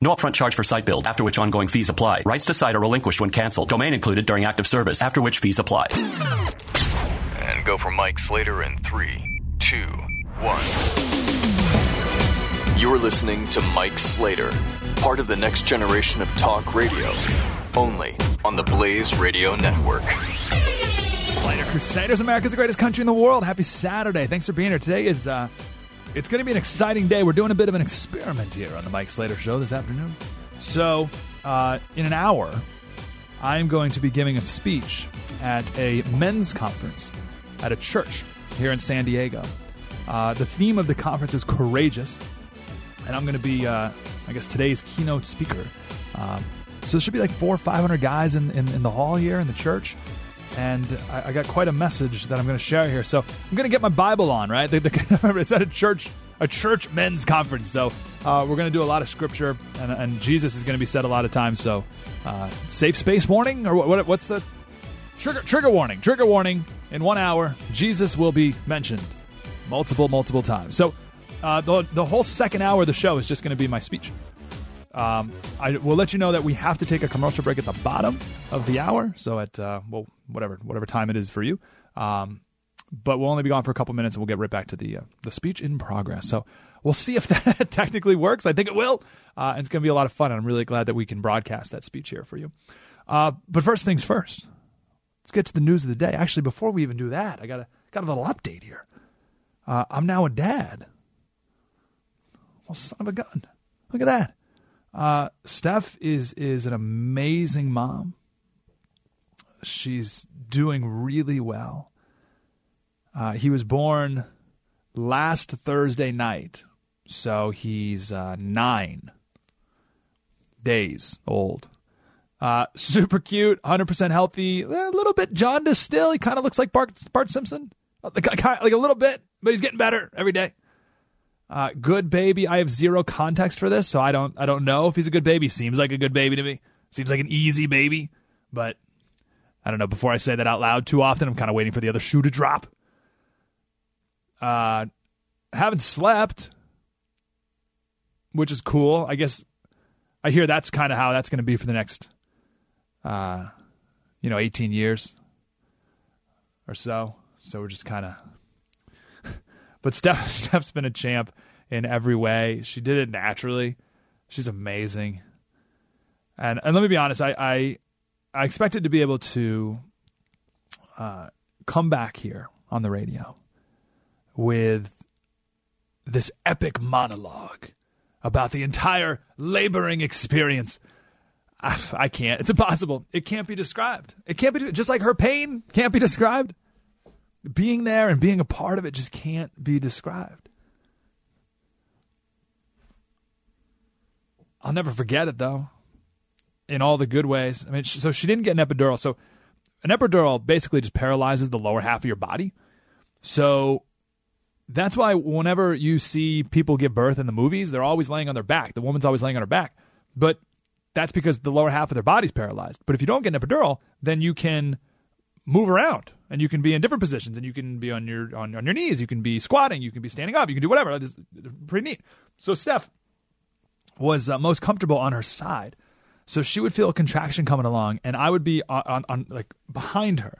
No upfront charge for site build, after which ongoing fees apply. Rights to site are relinquished when canceled. Domain included during active service, after which fees apply. And go for Mike Slater in 3, 2, 1. You're listening to Mike Slater, part of the next generation of talk radio, only on the Blaze Radio Network. Slater Crusaders, America's the greatest country in the world. Happy Saturday. Thanks for being here. Today is... It's going to be an exciting day. We're doing a bit of an experiment here on the Mike Slater Show this afternoon. So, in an hour, I am going to be giving a speech at a men's conference at a church here in San Diego. The theme of the conference is courageous, and I'm going to be, today's keynote speaker. So there should be like 400 or 500 guys in the hall here in the church. And I got quite a message that I'm going to share here. So I'm going to get my Bible on, right? It's at a church men's conference. So we're going to do a lot of scripture, and Jesus is going to be said a lot of times. So safe space warning, or what's the trigger warning? Trigger warning. In 1 hour, Jesus will be mentioned multiple times. So the whole second hour of the show is just going to be my speech. I will let you know that we have to take a commercial break at the bottom of the hour. So at, whatever time it is for you. But we'll only be gone for a couple minutes and we'll get right back to the speech in progress. So we'll see if that technically works. I think it will. And it's going to be a lot of fun. And I'm really glad that we can broadcast that speech here for you. But first things first, let's get to the news of the day. Actually, before we even do that, I got a little update here. I'm now a dad. Well, son of a gun. Look at that. Steph is an amazing mom. She's doing really well. He was born last Thursday night, so he's 9 days old. Super cute, 100% healthy, a little bit jaundiced still. He kind of looks like Bart Simpson, like a little bit, but he's getting better every day. Good baby. I have zero context for this, so I don't know if he's a good baby. Seems like a good baby to me. Seems like an easy baby, but I don't know. Before I say that out loud too often, I'm kind of waiting for the other shoe to drop. Haven't slept, which is cool. I guess I hear that's kind of how that's going to be for the next, 18 years or so. So we're just kind of... But Steph's been a champ in every way. She did it naturally. She's amazing. And let me be honest, I expected to be able to come back here on the radio with this epic monologue about the entire laboring experience. I can't. It's impossible. It can't be described. It can't be, just like her pain can't be described. Being there and being a part of it just can't be described. I'll never forget it, though, in all the good ways. I mean, so she didn't get an epidural. So an epidural basically just paralyzes the lower half of your body. So that's why whenever you see people give birth in the movies, they're always laying on their back. The woman's always laying on her back. But that's because the lower half of their body's paralyzed. But if you don't get an epidural, then you can move around. And you can be in different positions, and you can be on your on your knees. You can be squatting. You can be standing up. You can do whatever. It's pretty neat. So Steph was most comfortable on her side, so she would feel a contraction coming along, and I would be on like behind her.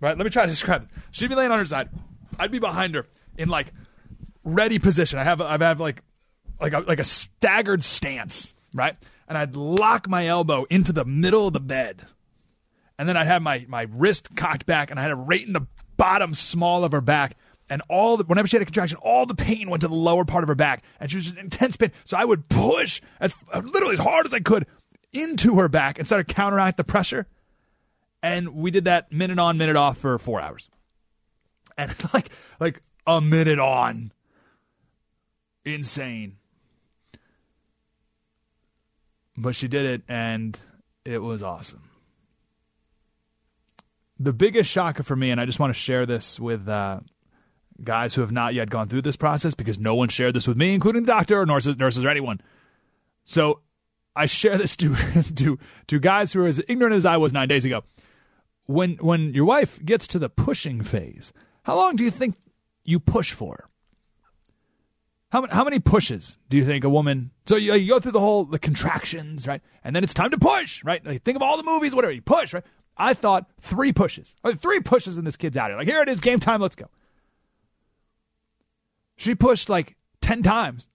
Right? Let me try to describe it. She'd be laying on her side. I'd be behind her in like ready position. I have like a staggered stance. Right? and I'd lock my elbow into the middle of the bed. And then I'd have my wrist cocked back, and I had it right in the bottom small of her back. And whenever she had a contraction, all the pain went to the lower part of her back. And she was just in intense pain. So I would push literally as hard as I could into her back and start to counteract the pressure. And we did that minute on, minute off for 4 hours. And like a minute on. Insane. But she did it, and it was awesome. The biggest shocker for me, and I just want to share this with guys who have not yet gone through this process, because no one shared this with me, including the doctor or nurses or anyone. So I share this to guys who are as ignorant as I was 9 days ago. When your wife gets to the pushing phase, how long do you think you push for? How many pushes do you think a woman... So you go through the contractions, right? And then it's time to push, right? Like, think of all the movies, whatever. You push, right? I thought 3 pushes. I mean, 3 pushes and this kid's out here. Like, here it is, game time, let's go. She pushed like 10 times.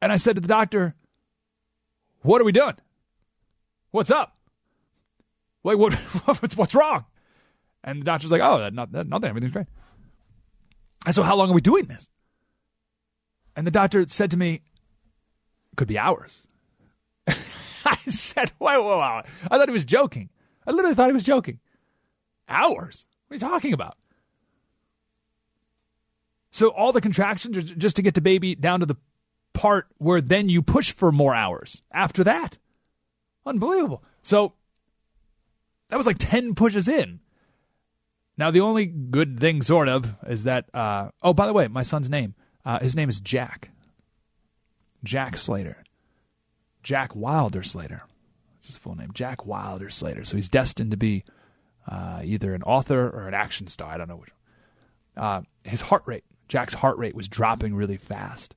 And I said to the doctor, what are we doing? What's up? Like, what's wrong? And the doctor's like, oh, nothing, everything's great. I said, how long are we doing this? And the doctor said to me, it could be hours. I said, whoa. I thought he was joking. I literally thought he was joking. Hours? What are you talking about? So all the contractions are just to get to baby down to the part where then you push for more hours after that. Unbelievable. So that was like 10 pushes in. Now, the only good thing, sort of, is that, oh, by the way, my son's name. His name is Jack. Jack Slater. Jack Wilder Slater. That's his full name, Jack Wilder Slater. So he's destined to be either an author or an action star. I don't know which one. His heart rate, Jack's heart rate, was dropping really fast.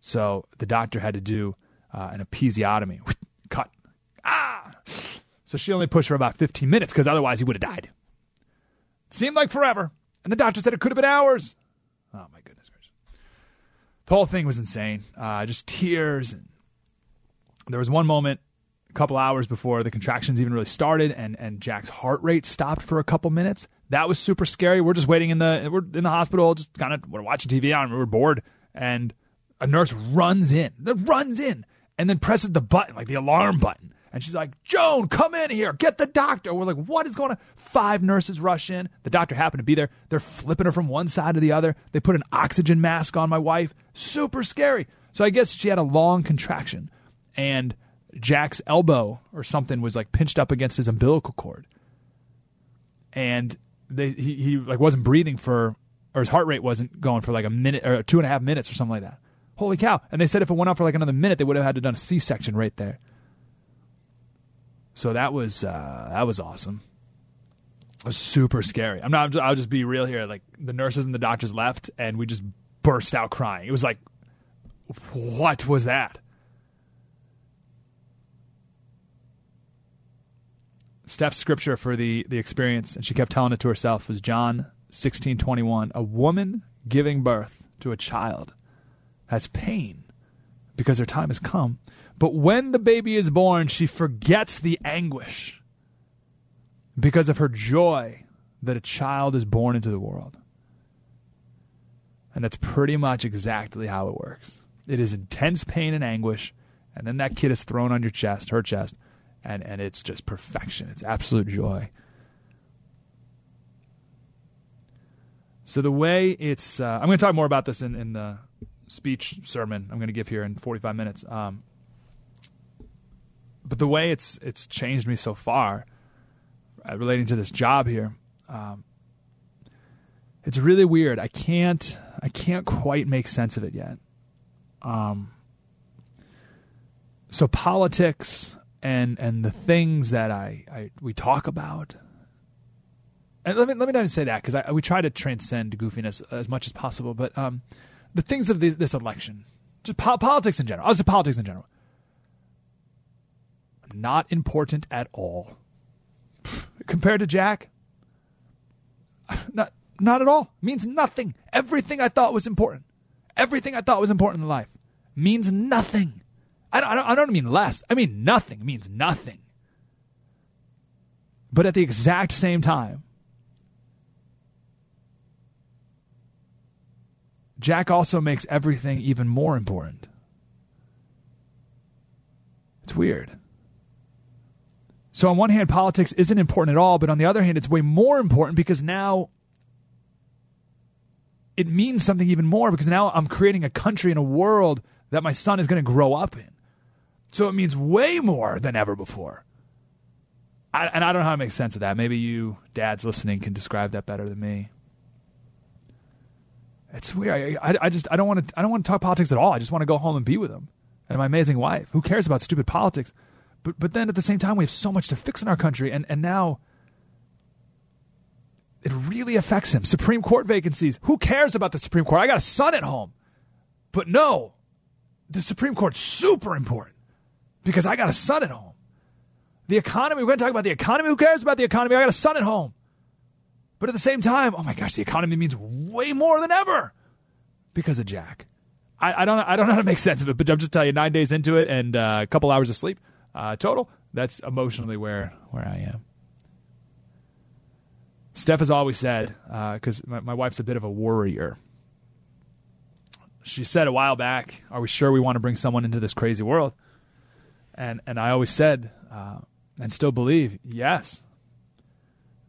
So the doctor had to do an episiotomy. Cut. Ah! So she only pushed for about 15 minutes because otherwise he would have died. It seemed like forever. And the doctor said it could have been hours. Oh, my goodness gracious. The whole thing was insane. Just tears. And there was one moment couple hours before the contractions even really started, and Jack's heart rate stopped for a couple minutes. That was super scary. We're just waiting we're in the hospital, just kind of watching TV on. We're bored, and a nurse runs in, and then presses the button, like the alarm button. And she's like, "Joan, come in here, get the doctor." We're like, "What is going on?" 5 nurses rush in. The doctor happened to be there. They're flipping her from one side to the other. They put an oxygen mask on my wife. Super scary. So I guess she had a long contraction, and Jack's elbow or something was like pinched up against his umbilical cord, and he like wasn't breathing or his heart rate wasn't going for like a minute or 2.5 minutes or something like that. Holy cow. And they said if it went on for like another minute, they would have had to done a C-section right there. So that was awesome. It was super scary. I'll just be real here. Like, the nurses and the doctors left, and we just burst out crying. It was like, what was that? Steph's scripture for the experience, and she kept telling it to herself, was John 16:21. A woman giving birth to a child has pain because her time has come. But when the baby is born, she forgets the anguish because of her joy that a child is born into the world. And that's pretty much exactly how it works. It is intense pain and anguish, and then that kid is thrown on your chest, her chest, and it's just perfection. It's absolute joy. So the way it's... I'm going to talk more about this in the speech sermon I'm going to give here in 45 minutes. But the way it's changed me so far, relating to this job here, it's really weird. I can't quite make sense of it yet. So politics... And the things that we talk about, and let me not even say that, because we try to transcend goofiness as much as possible. But the things of this election, just politics in general. I was politics in general, not important at all compared to Jack. Not at all. Means nothing. Everything I thought was important in life means nothing. I don't mean less. I mean nothing. It means nothing. But at the exact same time, Jack also makes everything even more important. It's weird. So on one hand, politics isn't important at all, but on the other hand, it's way more important because now it means something even more, because now I'm creating a country and a world that my son is going to grow up in. So it means way more than ever before. I don't know how to make sense of that. Maybe you dads listening can describe that better than me. It's weird. I don't want to talk politics at all. I just want to go home and be with him and my amazing wife. Who cares about stupid politics? But then at the same time, we have so much to fix in our country, and now it really affects him. Supreme Court vacancies. Who cares about the Supreme Court? I got a son at home. But no, the Supreme Court's super important because I got a son at home. The economy, we're going to talk about the economy. Who cares about the economy? I got a son at home. But at the same time, oh my gosh, the economy means way more than ever because of Jack. I don't know how to make sense of it, but I'm just telling you, 9 days into it and a couple hours of sleep total, that's emotionally where I am. Steph has always said, because my wife's a bit of a worrier. She said a while back, are we sure we want to bring someone into this crazy world? And I always said, and still believe, yes.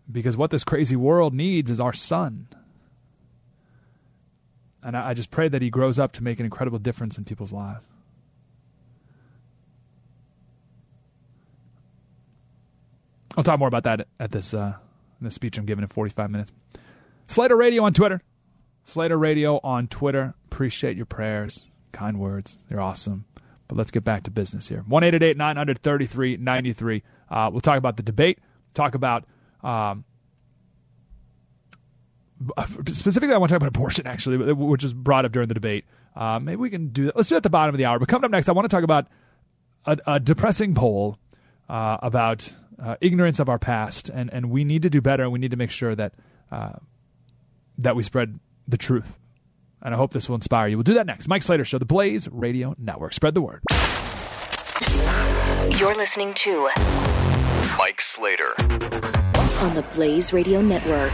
Because what this crazy world needs is our son. And I just pray that he grows up to make an incredible difference in people's lives. I'll talk more about that at this speech I'm giving in 45 minutes. Slater Radio on Twitter. Slater Radio on Twitter. Appreciate your prayers, kind words. They're awesome. But let's get back to business here. 1-888-900-3393. We'll talk about the debate. Talk about... specifically, I want to talk about abortion, actually, which was brought up during the debate. Maybe we can do that. Let's do it at the bottom of the hour. But coming up next, I want to talk about a depressing poll about ignorance of our past. And we need to do better. And we need to make sure that we spread the truth. And I hope this will inspire you. We'll do that next. Mike Slater Show, the Blaze Radio Network. Spread the word. You're listening to Mike Slater on the Blaze Radio Network.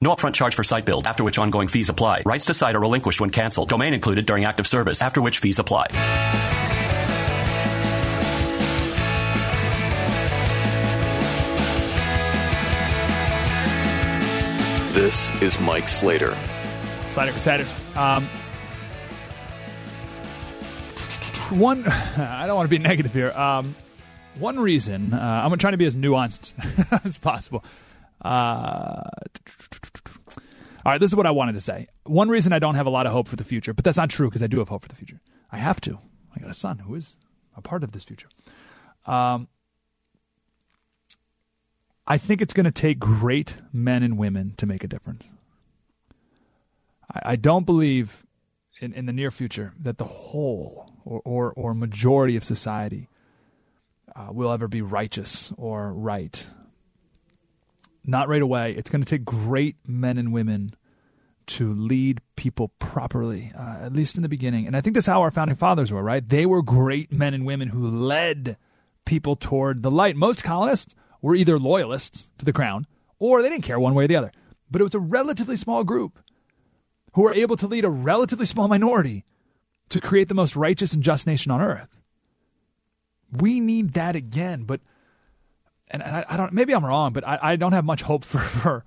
No upfront charge for site build, after which ongoing fees apply. Rights to site are relinquished when canceled. Domain included during active service, after which fees apply. This is Mike Slater. Slater Crusaders. I don't want to be negative here. One reason, I'm trying to be as nuanced as possible. All right, this is what I wanted to say. One reason I don't have a lot of hope for the future, but that's not true because I do have hope for the future. I have to. I got a son who is a part of this future. I think it's going to take great men and women to make a difference. I don't believe in the near future that the whole or majority of society will ever be righteous or right. Not right away. It's going to take great men and women to lead people properly, at least in the beginning. And I think that's how our founding fathers were, right? They were great men and women who led people toward the light. Most colonists were either loyalists to the crown or they didn't care one way or the other. But it was a relatively small group. who are able to lead a relatively small minority to create the most righteous and just nation on earth. We need that again, but and I don't. Maybe I'm wrong, but I don't have much hope for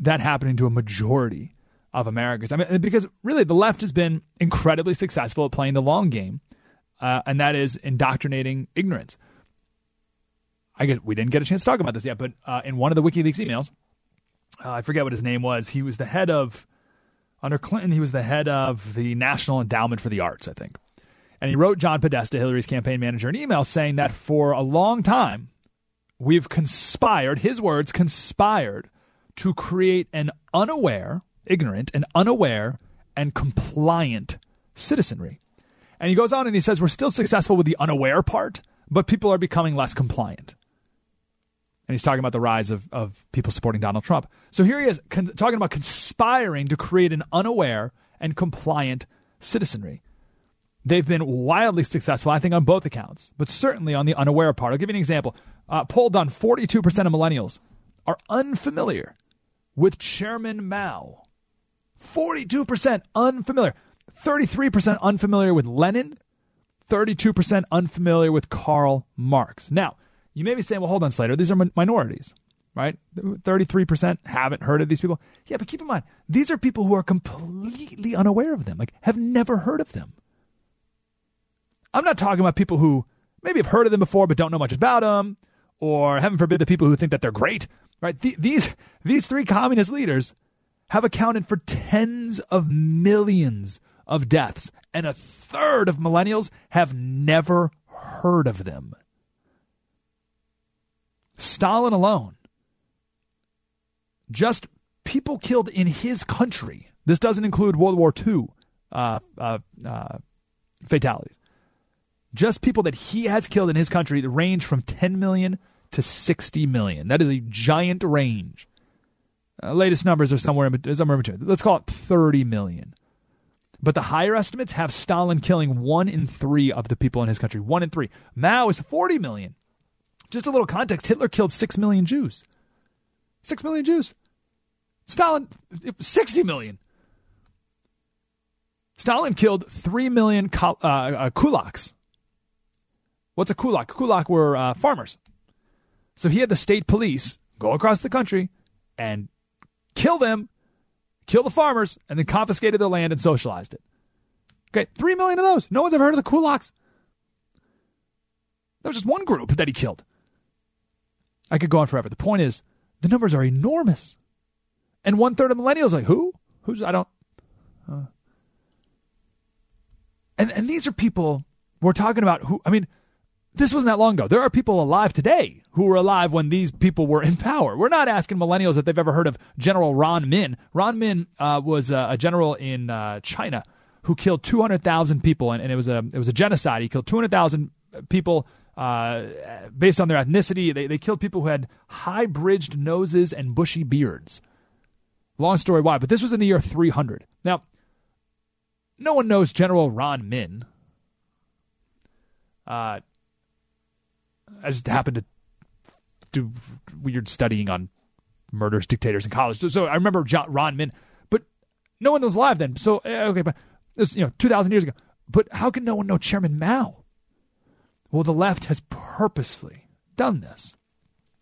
that happening to a majority of Americans. I mean, because really the left has been incredibly successful at playing the long game, and that is indoctrinating ignorance. I guess we didn't get a chance to talk about this yet, but in one of the WikiLeaks emails, I forget what his name was. He was the head of, under Clinton, he was the head of the National Endowment for the Arts, I think. And he wrote John Podesta, Hillary's campaign manager, an email saying that for a long time, we've conspired, his words, conspired to create an unaware, ignorant, and unaware and compliant citizenry. And he goes on and he says, we're still successful with the unaware part, but people are becoming less compliant. And he's talking about the rise of people supporting Donald Trump. So here he is talking about conspiring to create an unaware and compliant citizenry. They've been wildly successful, I think, on both accounts, but certainly on the unaware part. I'll give you an example. Polled on 42% of millennials are unfamiliar with Chairman Mao. 42% unfamiliar. 33% unfamiliar with Lenin. 32% unfamiliar with Karl Marx. Now, you may be saying, well, hold on, Slater. These are minorities, right? 33% haven't heard of these people. Yeah, but keep in mind, these are people who are completely unaware of them, like have never heard of them. I'm not talking about people who maybe have heard of them before but don't know much about them, or heaven forbid, the people who think that they're great, right? These three communist leaders have accounted for tens of millions of deaths, and a third of millennials have never heard of them. Stalin alone, just people killed in his country. This doesn't include World War II fatalities. Just people that he has killed in his country that range from 10 million to 60 million. That is a giant range. Latest numbers are somewhere in between. Let's call it 30 million. But the higher estimates have Stalin killing 1 in 3 of the people in his country. 1 in 3. Mao is 40 million. Just a little context, Hitler killed 6 million Jews. 6 million Jews. Stalin, 60 million. Stalin killed 3 million kulaks. What's a kulak? Kulak were farmers. So he had the state police go across the country and kill them, kill the farmers, and then confiscated their land and socialized it. Okay, 3 million of those. No one's ever heard of the kulaks. That was just one group that he killed. I could go on forever. The point is, the numbers are enormous. And 1/3 of millennials are like, who? Who's, I don't. And these are people we're talking about who, I mean, this wasn't that long ago. There are people alive today who were alive when these people were in power. We're not asking millennials if they've ever heard of General Ron Min. Ron Min was a general in China who killed 200,000 people, and it was a genocide. He killed 200,000 people based on their ethnicity. They killed people who had high-bridged noses and bushy beards. Long story why, but this was in the year 300. Now, no one knows General Ron Min. I just happened to do weird studying on murderous dictators in college. So I remember Ron Min, but no one was alive then. So, okay, but this, 2,000 years ago. But how can no one know Chairman Mao? Well, the left has purposefully done this.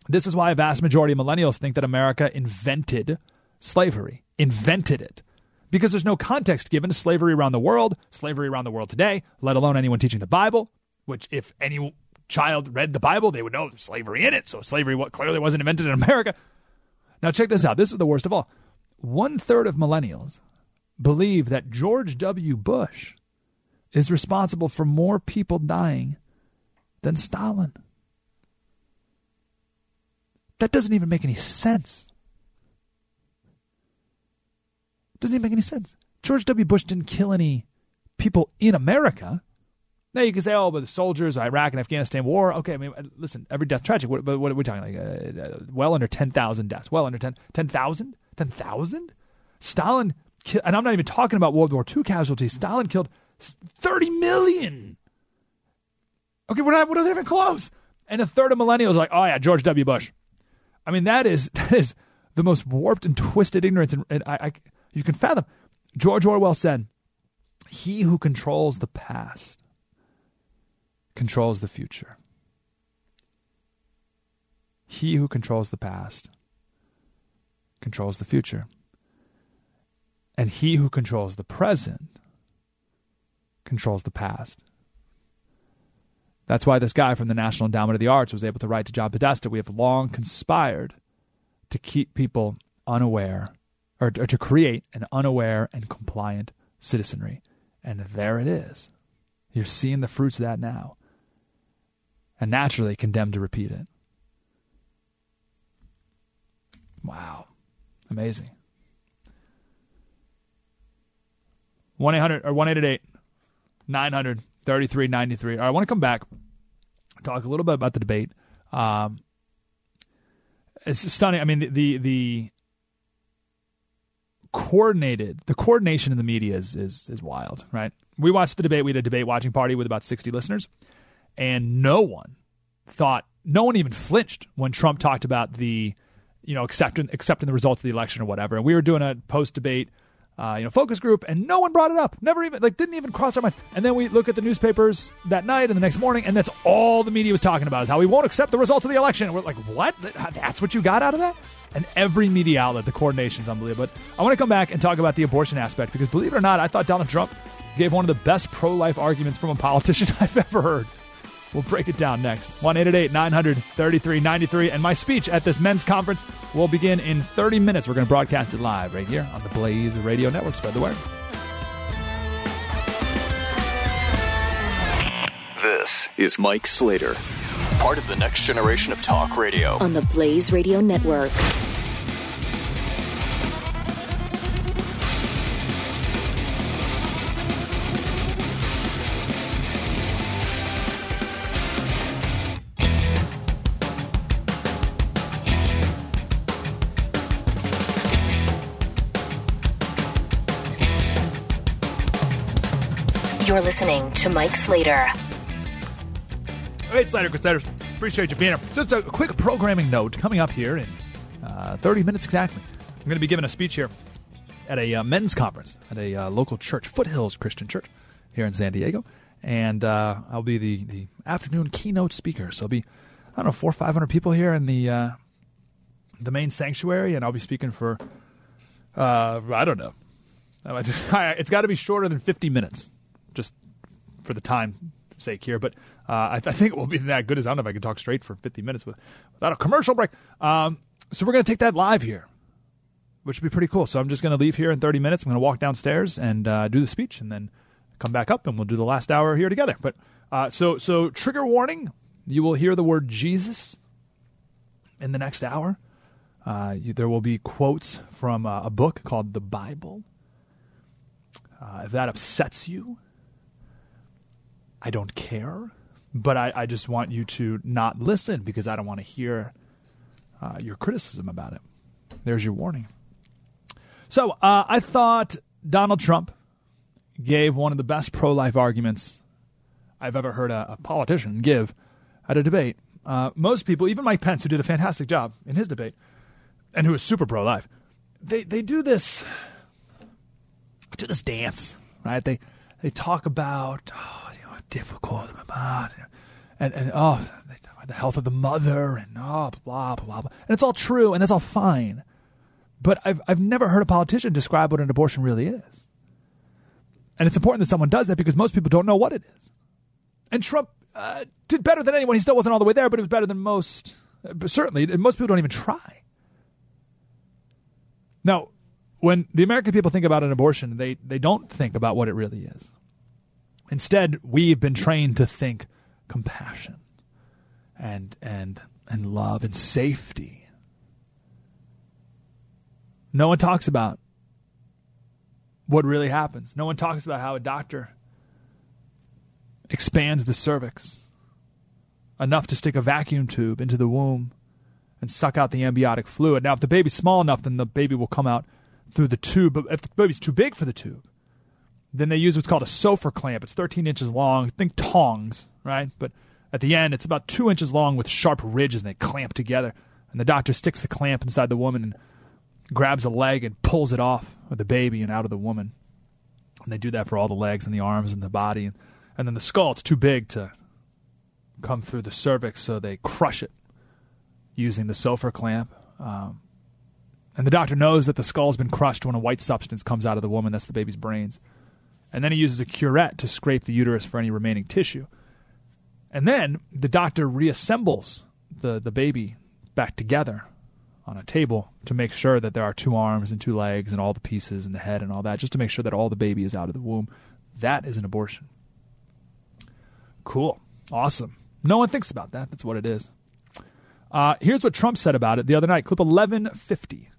This is why a vast majority of millennials think that America invented slavery, invented it, because there's no context given to slavery around the world today, let alone anyone teaching the Bible, which if anyone child read the Bible, they would know there's slavery in it. So slavery clearly wasn't invented in America. Now check this out. This is the worst of all. 1/3 of millennials believe that George W. Bush is responsible for more people dying than Stalin. That doesn't even make any sense. Doesn't even make any sense. George W. Bush didn't kill any people in America. Now you can say, oh, but the soldiers, Iraq and Afghanistan war. Okay, I mean, listen, every death tragic. But what are we talking like? Well under 10,000 deaths. Well under 10,000? 10,000? Stalin, and I'm not even talking about World War II casualties. Stalin killed 30 million. Okay, we're not even close. And 1/3 of millennials are like, oh yeah, George W. Bush. I mean, that is the most warped and twisted ignorance, and I you can fathom. George Orwell said, "He who controls the past controls the future." He who controls the past controls the future. And he who controls the present controls the past. That's why this guy from the National Endowment of the Arts was able to write to John Podesta, "We have long conspired to keep people unaware, or to create an unaware and compliant citizenry." And there it is. You're seeing the fruits of that now. And naturally condemned to repeat it. Wow. Amazing. 1-800 or 1-888-900-3393. All right, I want to come back, talk a little bit about the debate. It's stunning. I mean, the coordination in the media is wild, right? We watched the debate. We had a debate watching party with about 60 listeners, and no one even flinched when Trump talked about the, accepting the results of the election or whatever. And we were doing a post debate focus group, and no one brought it up. Never even, didn't even cross our minds. And then we look at the newspapers that night and the next morning, and that's all the media was talking about, is how we won't accept the results of the election. And we're like, what? That's what you got out of that? And every media outlet, the coordination's unbelievable. But I want to come back and talk about the abortion aspect, because believe it or not, I thought Donald Trump gave one of the best pro-life arguments from a politician I've ever heard. We'll break it down next. 1-888-900-3393. And my speech at this men's conference will begin in 30 minutes. We're going to broadcast it live right here on the Blaze Radio Network. Spread the word. This is Mike Slater, part of the next generation of talk radio on the Blaze Radio Network. You're listening to Mike Slater. Hey, Slater Crusaders. Appreciate you being here. Just a quick programming note coming up here in 30 minutes exactly. I'm going to be giving a speech here at a men's conference at a local church, Foothills Christian Church here in San Diego. And I'll be the afternoon keynote speaker. So I'll be, 400 or 500 people here in the main sanctuary. And I'll be speaking for, it's got to be shorter than 50 minutes. Just for the time sake here, but I think it will be that good. As I don't know if I can talk straight for 50 minutes without a commercial break. So we're going to take that live here, which would be pretty cool. So I'm just going to leave here in 30 minutes. I'm going to walk downstairs and do the speech, and then come back up, and we'll do the last hour here together. But so trigger warning: you will hear the word Jesus in the next hour. There will be quotes from a book called the Bible. If that upsets you, I don't care, but I just want you to not listen, because I don't want to hear your criticism about it. There's your warning. So I thought Donald Trump gave one of the best pro-life arguments I've ever heard a politician give at a debate. Most people, even Mike Pence, who did a fantastic job in his debate and who is super pro-life, they do this dance, right? They talk about... difficult and the health of the mother and blah, blah, blah, blah. And it's all true and it's all fine. But I've never heard a politician describe what an abortion really is. And it's important that someone does that, because most people don't know what it is. And Trump did better than anyone. He still wasn't all the way there, but it was better than most. Certainly, most people don't even try. Now, when the American people think about an abortion, they don't think about what it really is. Instead, we've been trained to think compassion and love and safety. No one talks about what really happens. No one talks about how a doctor expands the cervix enough to stick a vacuum tube into the womb and suck out the amniotic fluid. Now, if the baby's small enough, then the baby will come out through the tube. But if the baby's too big for the tube, then they use what's called a sofa clamp. It's 13 inches long. Think tongs, right? But at the end, it's about 2 inches long with sharp ridges, and they clamp together. And the doctor sticks the clamp inside the woman and grabs a leg and pulls it off of the baby and out of the woman. And they do that for all the legs and the arms and the body. And then the skull, it's too big to come through the cervix, so they crush it using the sulfur clamp. And the doctor knows that the skull's been crushed when a white substance comes out of the woman. That's the baby's brains. And then he uses a curette to scrape the uterus for any remaining tissue. And then the doctor reassembles the baby back together on a table to make sure that there are two arms and two legs and all the pieces and the head and all that, just to make sure that all the baby is out of the womb. That is an abortion. Cool. Awesome. No one thinks about that. That's what it is. Here's what Trump said about it the other night. Clip 1150.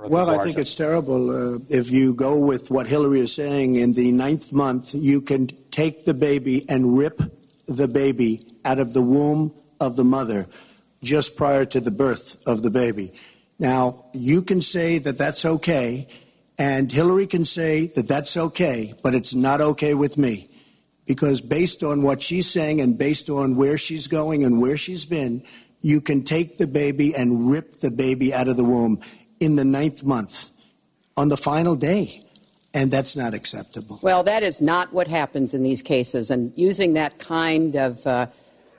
Well, I think it's terrible. If you go with what Hillary is saying, in the ninth month, you can take the baby and rip the baby out of the womb of the mother just prior to the birth of the baby. Now, you can say that that's okay, and Hillary can say that that's okay, but it's not okay with me. Because based on what she's saying and based on where she's going and where she's been, you can take the baby and rip the baby out of the womb in the ninth month, on the final day, and that's not acceptable. Well, that is not what happens in these cases, and using that kind of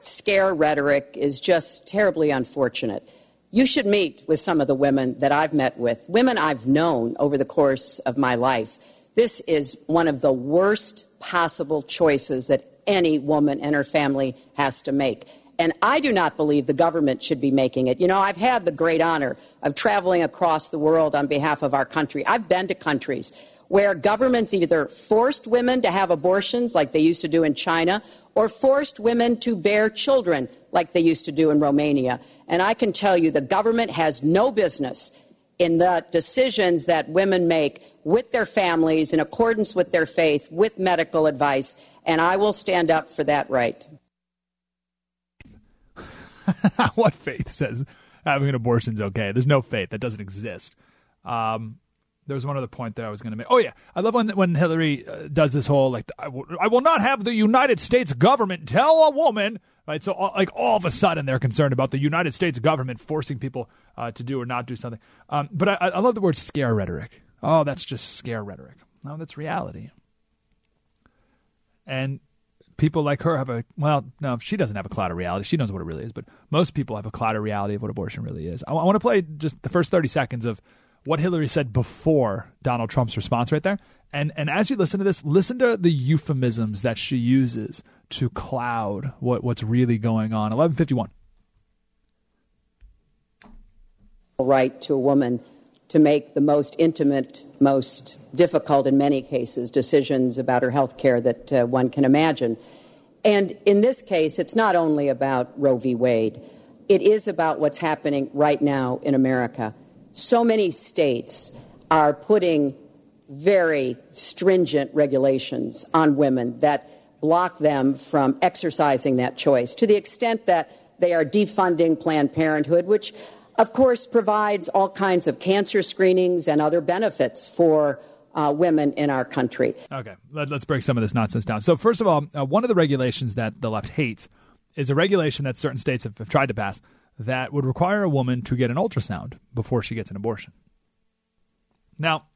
scare rhetoric is just terribly unfortunate. You should meet with some of the women that I've met with, women I've known over the course of my life. This is one of the worst possible choices that any woman and her family has to make. And I do not believe the government should be making it. You know, I've had the great honor of traveling across the world on behalf of our country. I've been to countries where governments either forced women to have abortions, like they used to do in China, or forced women to bear children, like they used to do in Romania. And I can tell you the government has no business in the decisions that women make with their families, in accordance with their faith, with medical advice. And I will stand up for that right. What faith says having an abortion is okay? There's no faith. That doesn't exist. There was one other point that I was going to make. Oh, yeah. I love when Hillary does this whole, like, I will not have the United States government tell a woman. Right? So, all of a sudden, they're concerned about the United States government forcing people to do or not do something. But I love the word scare rhetoric. Oh, that's just scare rhetoric. No, that's reality. And people like her have she doesn't have a cloud of reality. She knows what it really is, but most people have a cloud of reality of what abortion really is. I want to play just the first 30 seconds of what Hillary said before Donald Trump's response right there. And as you listen to this, listen to the euphemisms that she uses to cloud what's really going on. 1151. The right to a woman to make the most intimate, most difficult, in many cases, decisions about her health care that one can imagine. And in this case, it's not only about Roe v. Wade. It is about what's happening right now in America. So many states are putting very stringent regulations on women that block them from exercising that choice, to the extent that they are defunding Planned Parenthood, which of course provides all kinds of cancer screenings and other benefits for women in our country. Okay, let's break some of this nonsense down. So first of all, one of the regulations that the left hates is a regulation that certain states have tried to pass that would require a woman to get an ultrasound before she gets an abortion. Now,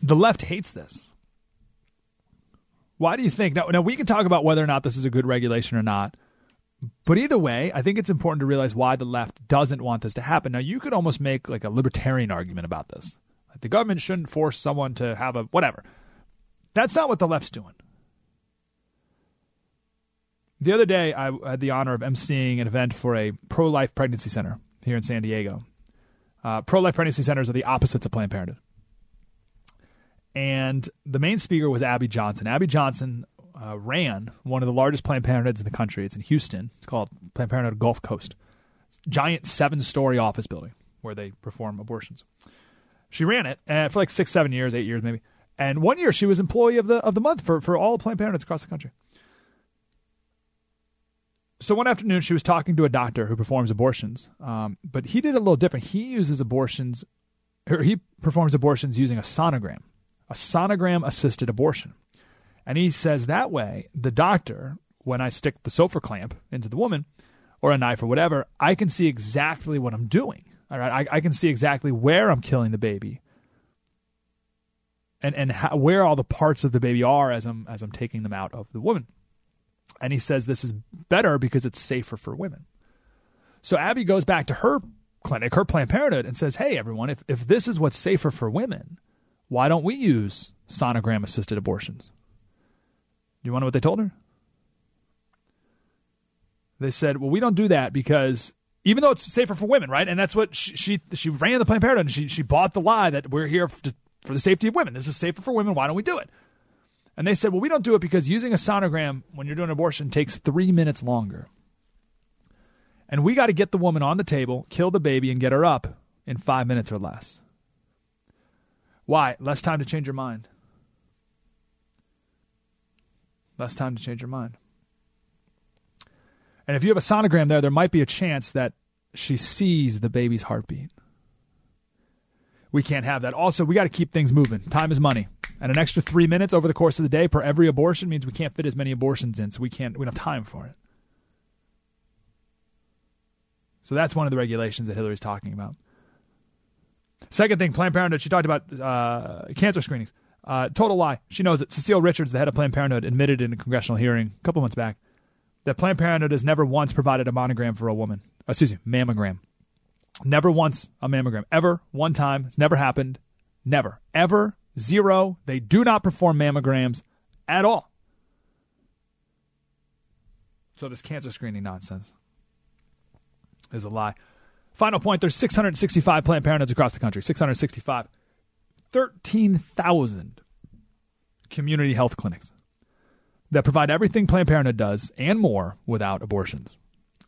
the left hates this. Why do you think? Now we can talk about whether or not this is a good regulation or not. But either way, I think it's important to realize why the left doesn't want this to happen. Now, you could almost make like a libertarian argument about this. Like, the government shouldn't force someone to have a whatever. That's not what the left's doing. The other day, I had the honor of emceeing an event for a pro-life pregnancy center here in San Diego. Pro-life pregnancy centers are the opposites of Planned Parenthood. And the main speaker was Abby Johnson. Abby Johnson ran one of the largest Planned Parenthoods in the country. It's in Houston. It's called Planned Parenthood Gulf Coast. It's a giant 7-story office building where they perform abortions. She ran it for like 8 years maybe. And one year she was employee of the month for all Planned Parenthoods across the country. So one afternoon she was talking to a doctor who performs abortions, but he did it a little different. He performs abortions using a sonogram-assisted abortion. And he says that way, the doctor, when I stick the sulfur clamp into the woman, or a knife or whatever, I can see exactly what I'm doing. All right, I can see exactly where I'm killing the baby, and how, where all the parts of the baby are as I'm taking them out of the woman. And he says this is better because it's safer for women. So Abby goes back to her clinic, her Planned Parenthood, and says, hey, everyone, if this is what's safer for women, why don't we use sonogram-assisted abortions? Do you want to know what they told her? They said, well, we don't do that because even though it's safer for women, right? And that's what she ran the Planned Parenthood, and she bought the lie that we're here for the safety of women. This is safer for women. Why don't we do it? And they said, well, we don't do it because using a sonogram when you're doing abortion takes 3 minutes longer. And we got to get the woman on the table, kill the baby, and get her up in 5 minutes or less. Why? Less time to change her mind. Less time to change her mind. And if you have a sonogram there might be a chance that she sees the baby's heartbeat. We can't have that. Also, we got to keep things moving. Time is money. And an extra 3 minutes over the course of the day per every abortion means we can't fit as many abortions in, so we don't have time for it. So that's one of the regulations that Hillary's talking about. Second thing, Planned Parenthood, she talked about cancer screenings. Total lie. She knows it. Cecile Richards, the head of Planned Parenthood, admitted in a congressional hearing a couple months back that Planned Parenthood has never once provided a monogram for a woman. Mammogram. Never once a mammogram. Ever. One time. It's never happened. Never. Ever. Zero. They do not perform mammograms at all. So this cancer screening nonsense is a lie. Final point, there's 665 Planned Parenthoods across the country. 665. 13,000 community health clinics that provide everything Planned Parenthood does and more without abortions.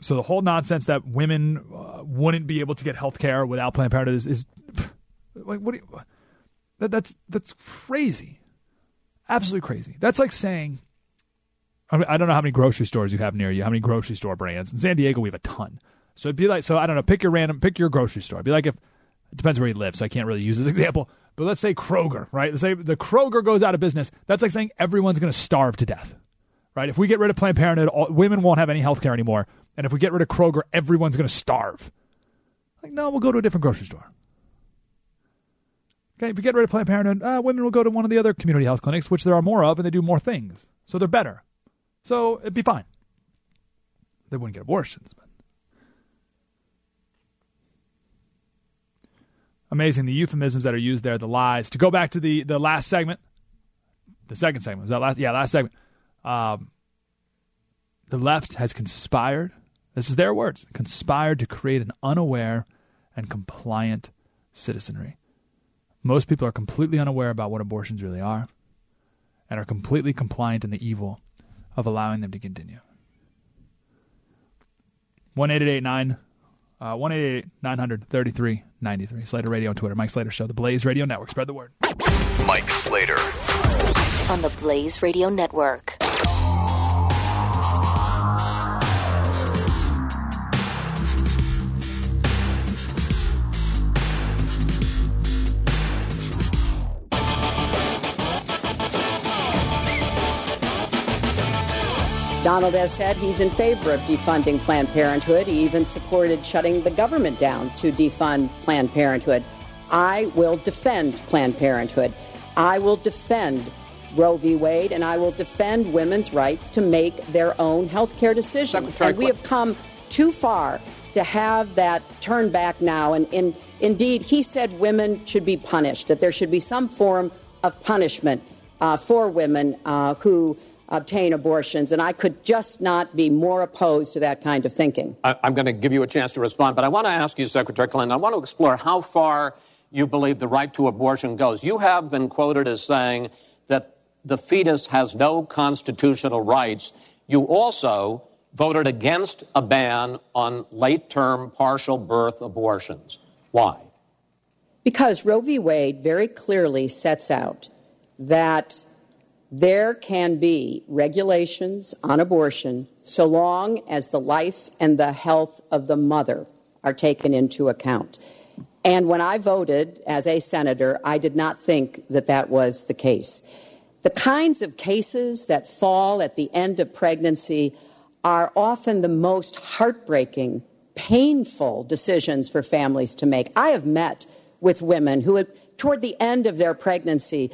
So the whole nonsense that women wouldn't be able to get health care without Planned Parenthood is like, what do you... That's crazy. Absolutely crazy. That's like saying, I don't know how many grocery stores you have near you, how many grocery store brands. In San Diego, we have a ton. So it'd be like, so I don't know, pick your grocery store. It'd be like if, it depends where you live, so I can't really use this example. But let's say Kroger, right? Let's say the Kroger goes out of business. That's like saying everyone's going to starve to death, right? If we get rid of Planned Parenthood, women won't have any health care anymore. And if we get rid of Kroger, everyone's going to starve. Like, no, we'll go to a different grocery store. Okay, if you get rid of Planned Parenthood, women will go to one of the other community health clinics, which there are more of, and they do more things. So they're better. So it'd be fine. They wouldn't get abortions. But amazing, the euphemisms that are used there, the lies. To go back to the last segment, the second segment, was that last? Yeah, last segment. The left has conspired, this is their words, conspired to create an unaware and compliant citizenry. Most people are completely unaware about what abortions really are and are completely compliant in the evil of allowing them to continue. 1-888-933-93. Slater Radio on Twitter. Mike Slater Show. The Blaze Radio Network. Spread the word. Mike Slater. On the Blaze Radio Network. Donald has said he's in favor of defunding Planned Parenthood. He even supported shutting the government down to defund Planned Parenthood. I will defend Planned Parenthood. I will defend Roe v. Wade, and I will defend women's rights to make their own health care decisions. And we have come too far to have that turn back now. And indeed, he said women should be punished, that there should be some form of punishment for women who obtain abortions, and I could just not be more opposed to that kind of thinking. I'm going to give you a chance to respond, but I want to ask you, Secretary Clinton, I want to explore how far you believe the right to abortion goes. You have been quoted as saying that the fetus has no constitutional rights. You also voted against a ban on late-term partial birth abortions. Why? Because Roe v. Wade very clearly sets out that there can be regulations on abortion so long as the life and the health of the mother are taken into account. And when I voted as a senator, I did not think that that was the case. The kinds of cases that fall at the end of pregnancy are often the most heartbreaking, painful decisions for families to make. I have met with women who, toward the end of their pregnancy,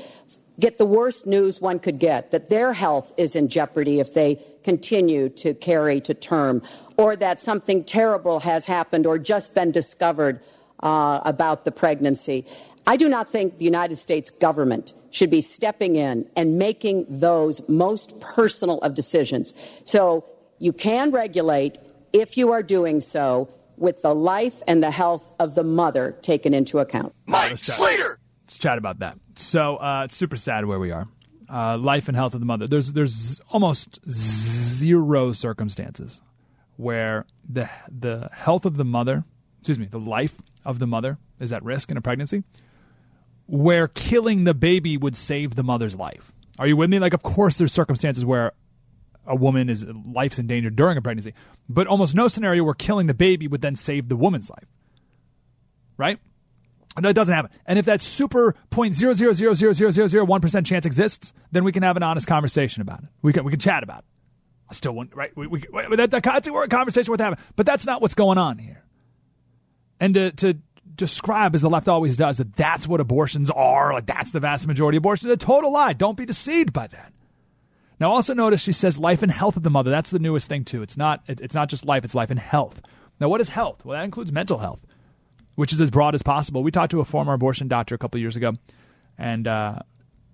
get the worst news one could get, that their health is in jeopardy if they continue to carry to term, or that something terrible has happened or just been discovered about the pregnancy. I do not think the United States government should be stepping in and making those most personal of decisions. So you can regulate if you are doing so with the life and the health of the mother taken into account. Mike Slater! Let's chat about that. So it's super sad where we are. Life and health of the mother. There's almost zero circumstances where the health of the mother, the life of the mother is at risk in a pregnancy, where killing the baby would save the mother's life. Are you with me? Like, of course there's circumstances where a woman is life's in danger during a pregnancy, but almost no scenario where killing the baby would then save the woman's life. Right? No, it doesn't happen. And if that super 0.00000001% chance exists, then we can have an honest conversation about it. We can chat about it. I still wouldn't, right? That's a conversation worth having. But that's not what's going on here. And to describe, as the left always does, that that's what abortions are, like that's the vast majority of abortions, a total lie. Don't be deceived by that. Now, also notice she says life and health of the mother. That's the newest thing, too. It's not just life. It's life and health. Now, what is health? Well, that includes mental health, which is as broad as possible. We talked to a former abortion doctor a couple of years ago, and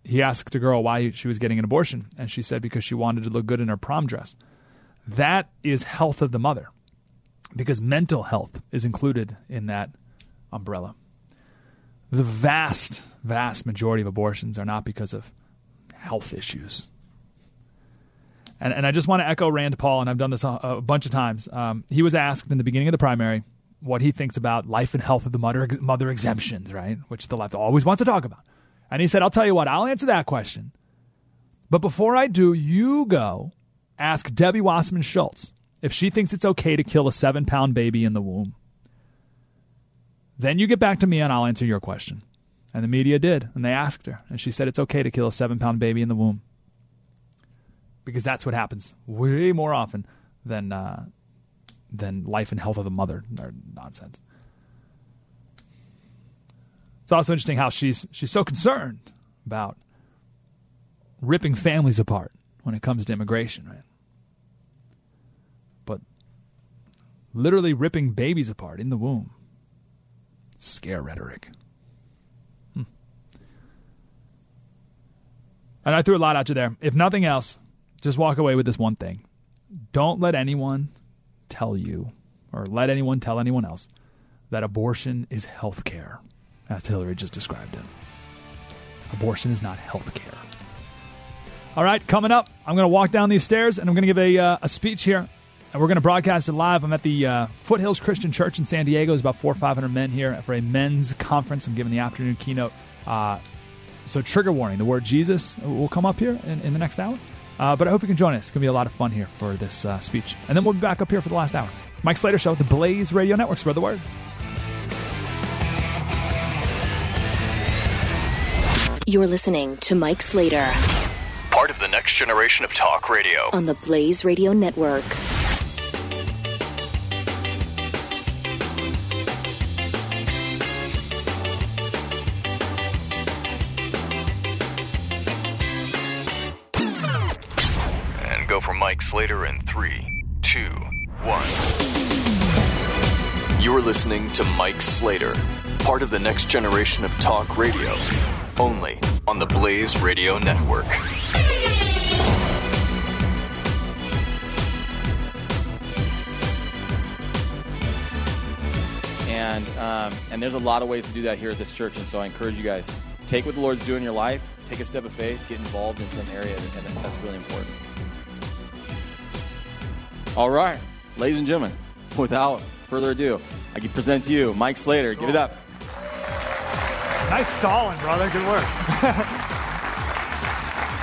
he asked a girl why she was getting an abortion, and she said because she wanted to look good in her prom dress. That is health of the mother, because mental health is included in that umbrella. The vast, vast majority of abortions are not because of health issues. And I just want to echo Rand Paul, and I've done this a bunch of times. He was asked in the beginning of the primary what he thinks about life and health of the mother exemptions, right? Which the left always wants to talk about. And he said, I'll tell you what, I'll answer that question. But before I do, you go ask Debbie Wasserman Schultz if she thinks it's okay to kill a 7-pound baby in the womb. Then you get back to me and I'll answer your question. And the media did. And they asked her. And she said, it's okay to kill a 7-pound baby in the womb. Because that's what happens way more often than life and health of the mother are nonsense. It's also interesting how she's so concerned about ripping families apart when it comes to immigration, right? But literally ripping babies apart in the womb. Scare rhetoric. And I threw a lot out you there. If nothing else, just walk away with this one thing. Don't let anyone tell you or let anyone tell anyone else that abortion is health care, as Hillary just described it. Abortion is not health care. All right, coming up, I'm going to walk down these stairs and I'm going to give a speech here, and we're going to broadcast it live. I'm at the Foothills Christian Church in San Diego. There's about 400 or 500 men here for a men's conference. I'm giving the afternoon keynote. So trigger warning, the word Jesus will come up here in the next hour. But I hope you can join us. It's going to be a lot of fun here for this speech. And then we'll be back up here for the last hour. Mike Slater Show, the Blaze Radio Network. Spread the word. You're listening to Mike Slater, part of the next generation of talk radio, on the Blaze Radio Network. Mike Slater in 3, 2, 1. You're listening to Mike Slater, part of the next generation of talk radio, only on the Blaze Radio Network. And there's a lot of ways to do that here at this church, and so I encourage you guys, take what the Lord's doing in your life, take a step of faith, get involved in some area, and that's really important. All right, ladies and gentlemen, without further ado, I can present to you Mike Slater. Cool. Give it up. Nice stalling, brother. Good work.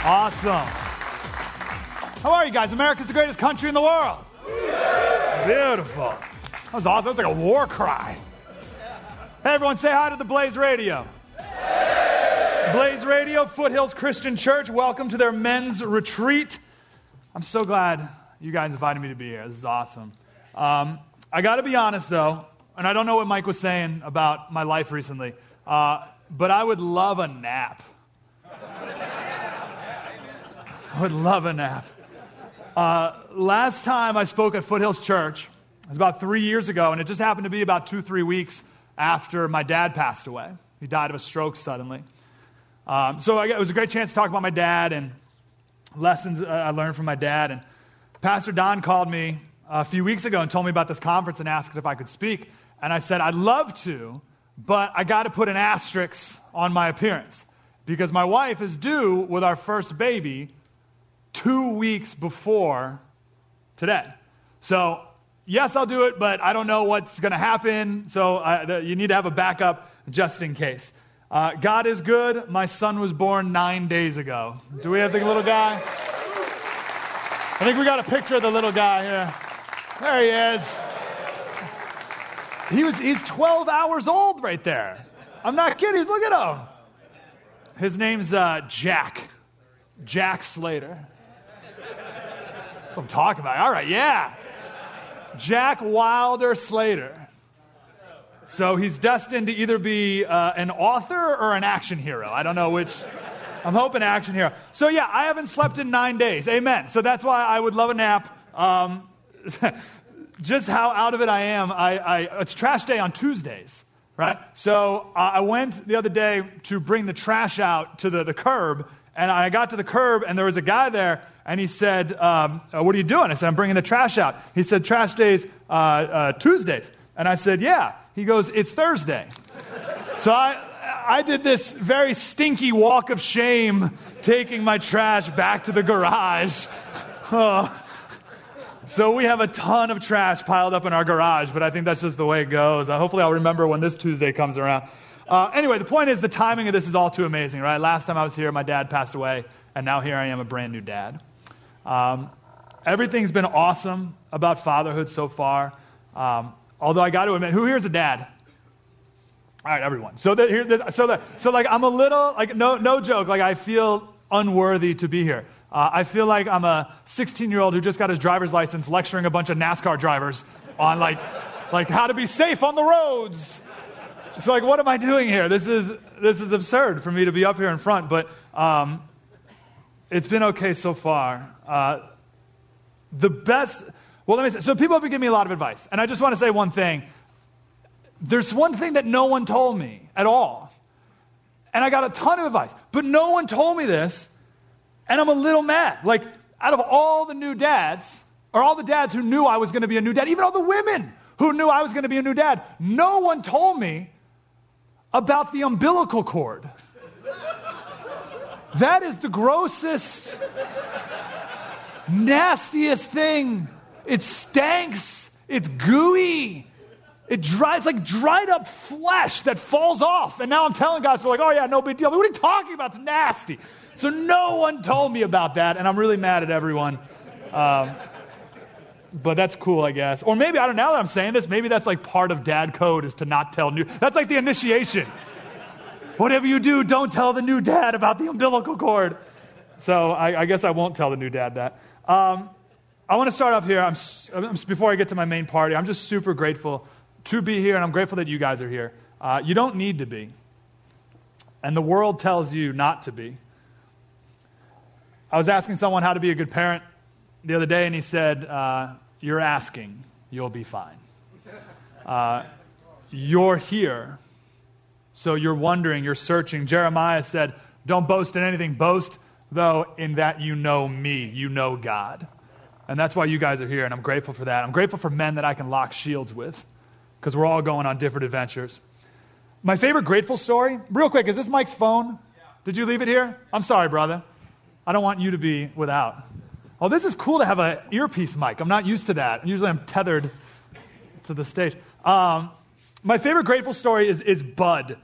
Awesome. How are you guys? America's the greatest country in the world. Beautiful. That was awesome. That was like a war cry. Hey, everyone, say hi to the Blaze Radio. Blaze Radio, Foothills Christian Church, welcome to their men's retreat. I'm so glad You guys invited me to be here. This is awesome. I got to be honest, though, and I don't know what Mike was saying about my life recently, but I would love a nap. I would love a nap. Last time I spoke at Foothills Church, it was about 3 years ago, and it just happened to be about 2-3 weeks after my dad passed away. He died of a stroke suddenly. It was a great chance to talk about my dad and lessons I learned from my dad. And Pastor Don called me a few weeks ago and told me about this conference and asked if I could speak. And I said, I'd love to, but I got to put an asterisk on my appearance because my wife is due with our first baby 2 weeks before today. So, yes, I'll do it, but I don't know what's going to happen. So you need to have a backup just in case. God is good. My son was born 9 days ago. Do we have the little guy? I think we got a picture of the little guy here. There he is. He's 12 hours old right there. I'm not kidding. Look at him. His name's Jack Slater. That's what I'm talking about. All right, yeah. Jack Wilder Slater. So he's destined to either be an author or an action hero. I don't know which. I'm hoping action hero. So yeah, I haven't slept in 9 days. Amen. So that's why I would love a nap. Just how out of it I am. It's trash day on Tuesdays, right? So I went the other day to bring the trash out to the curb. And I got to the curb, and there was a guy there, and he said, what are you doing? I said, I'm bringing the trash out. He said, trash day's Tuesdays. And I said, yeah. He goes, it's Thursday. So I did this very stinky walk of shame, taking my trash back to the garage. So we have a ton of trash piled up in our garage, but I think that's just the way it goes. Hopefully I'll remember when this Tuesday comes around. Anyway, the point is the timing of this is all too amazing, right? Last time I was here, my dad passed away, and now here I am, a brand new dad. Everything's been awesome about fatherhood so far, although I got to admit, who here's a dad? All right, everyone. I'm a little, like, no joke, like, I feel unworthy to be here. I feel like I'm a 16-year-old who just got his driver's license lecturing a bunch of NASCAR drivers on, like how to be safe on the roads. So, like, what am I doing here? This is absurd for me to be up here in front, but it's been okay so far. Let me say, so people have been giving me a lot of advice, and I just want to say one thing. There's one thing that no one told me at all, and I got a ton of advice, but no one told me this, and I'm a little mad. Like, out of all the new dads, or all the dads who knew I was going to be a new dad, even all the women who knew I was going to be a new dad, no one told me about the umbilical cord. That is the grossest, nastiest thing. It stanks. It's gooey. It's like dried up flesh that falls off. And now I'm telling guys, they're like, oh yeah, no big deal. What are you talking about? It's nasty. So no one told me about that, and I'm really mad at everyone. But that's cool, I guess. Or maybe, I don't know, now that I'm saying this, maybe that's like part of dad code is to not tell new... That's like the initiation. Whatever you do, don't tell the new dad about the umbilical cord. So I guess I won't tell the new dad that. I want to start off here. Before I get to my main party, I'm just super grateful to be here, and I'm grateful that you guys are here. You don't need to be. And the world tells you not to be. I was asking someone how to be a good parent the other day, and he said, you're asking, you'll be fine. You're here, so you're wondering, you're searching. Jeremiah said, don't boast in anything. Boast, though, in that you know me, you know God. And that's why you guys are here, and I'm grateful for that. I'm grateful for men that I can lock shields with, because we're all going on different adventures. My favorite grateful story, real quick, is this Mike's phone? Yeah. Did you leave it here? I'm sorry, brother. I don't want you to be without. Oh, this is cool to have an earpiece mic. I'm not used to that. Usually I'm tethered to the stage. My favorite grateful story is Bud.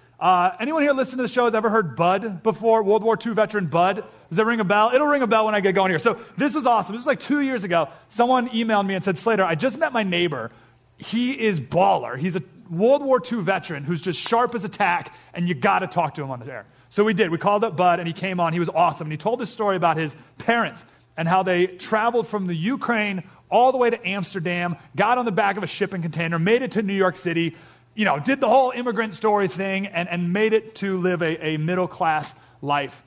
Anyone here listen to the show has ever heard Bud before? World War II veteran Bud? Does that ring a bell? It'll ring a bell when I get going here. So this was awesome. This was like 2 years ago. Someone emailed me and said, Slater, I just met my neighbor. He is baller. He's a World War II veteran who's just sharp as a tack, and you got to talk to him on the air. So we did. We called up Bud, and he came on. He was awesome. And he told this story about his parents. and how they traveled from the Ukraine all the way to Amsterdam, got on the back of a shipping container, made it to New York City, you know, did the whole immigrant story thing, and made it to live a middle-class life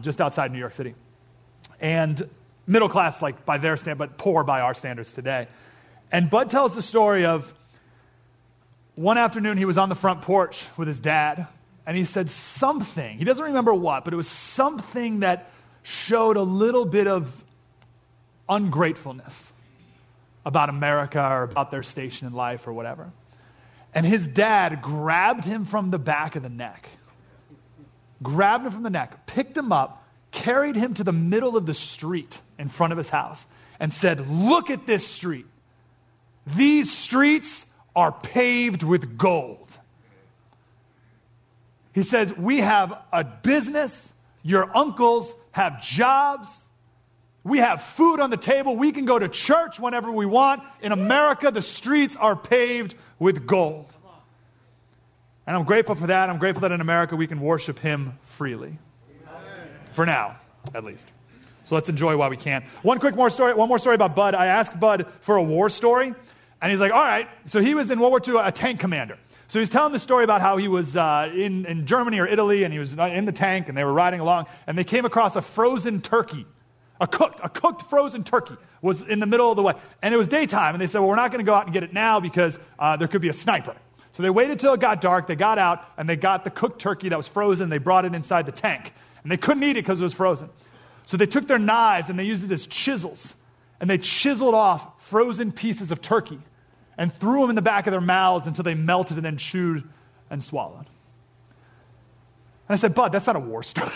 just outside New York City. And middle-class, like, by their standards, but poor by our standards today. And Bud tells the story of one afternoon he was on the front porch with his dad, and he said something. He doesn't remember what, but it was something that showed a little bit of ungratefulness about America or about their station in life or whatever. And his dad grabbed him from the back of the neck, picked him up, carried him to the middle of the street in front of his house, and said, "Look at this street. These streets are paved with gold." He says, "We have a business. Your uncles have jobs. We have food on the table. We can go to church whenever we want. In America, the streets are paved with gold." And I'm grateful for that. I'm grateful that in America we can worship him freely. Amen. For now, at least. So let's enjoy while we can. One more story about Bud. I asked Bud for a war story, and he's like, all right. So he was in World War II, a tank commander. So he's telling the story about how he was in Germany or Italy, and he was in the tank, and they were riding along, and they came across a frozen turkey. A cooked frozen turkey was in the middle of the way. And it was daytime, and they said, well, we're not going to go out and get it now because there could be a sniper. So they waited till it got dark, they got out, and they got the cooked turkey that was frozen, they brought it inside the tank. And they couldn't eat it because it was frozen. So they took their knives, and they used it as chisels. And they chiseled off frozen pieces of turkey and threw them in the back of their mouths until they melted and then chewed and swallowed. And I said, Bud, that's not a war story.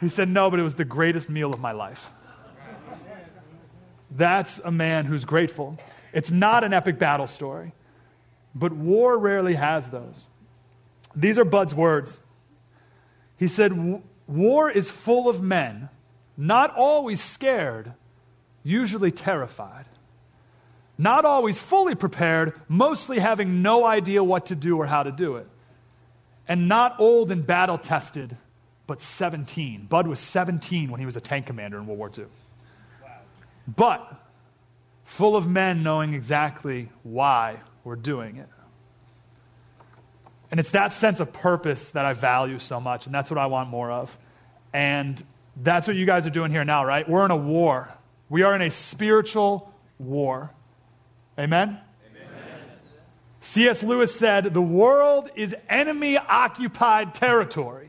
He said, no, but it was the greatest meal of my life. That's a man who's grateful. It's not an epic battle story, but war rarely has those. These are Bud's words. He said, war is full of men, not always scared, usually terrified. Not always fully prepared, mostly having no idea what to do or how to do it. And not old and battle-tested, but 17. Bud was 17 when he was a tank commander in World War II. Wow. But full of men knowing exactly why we're doing it. And it's that sense of purpose that I value so much, and that's what I want more of. And that's what you guys are doing here now, right? We're in a war. We are in a spiritual war. Amen? Amen? C.S. Lewis said, the world is enemy-occupied territory.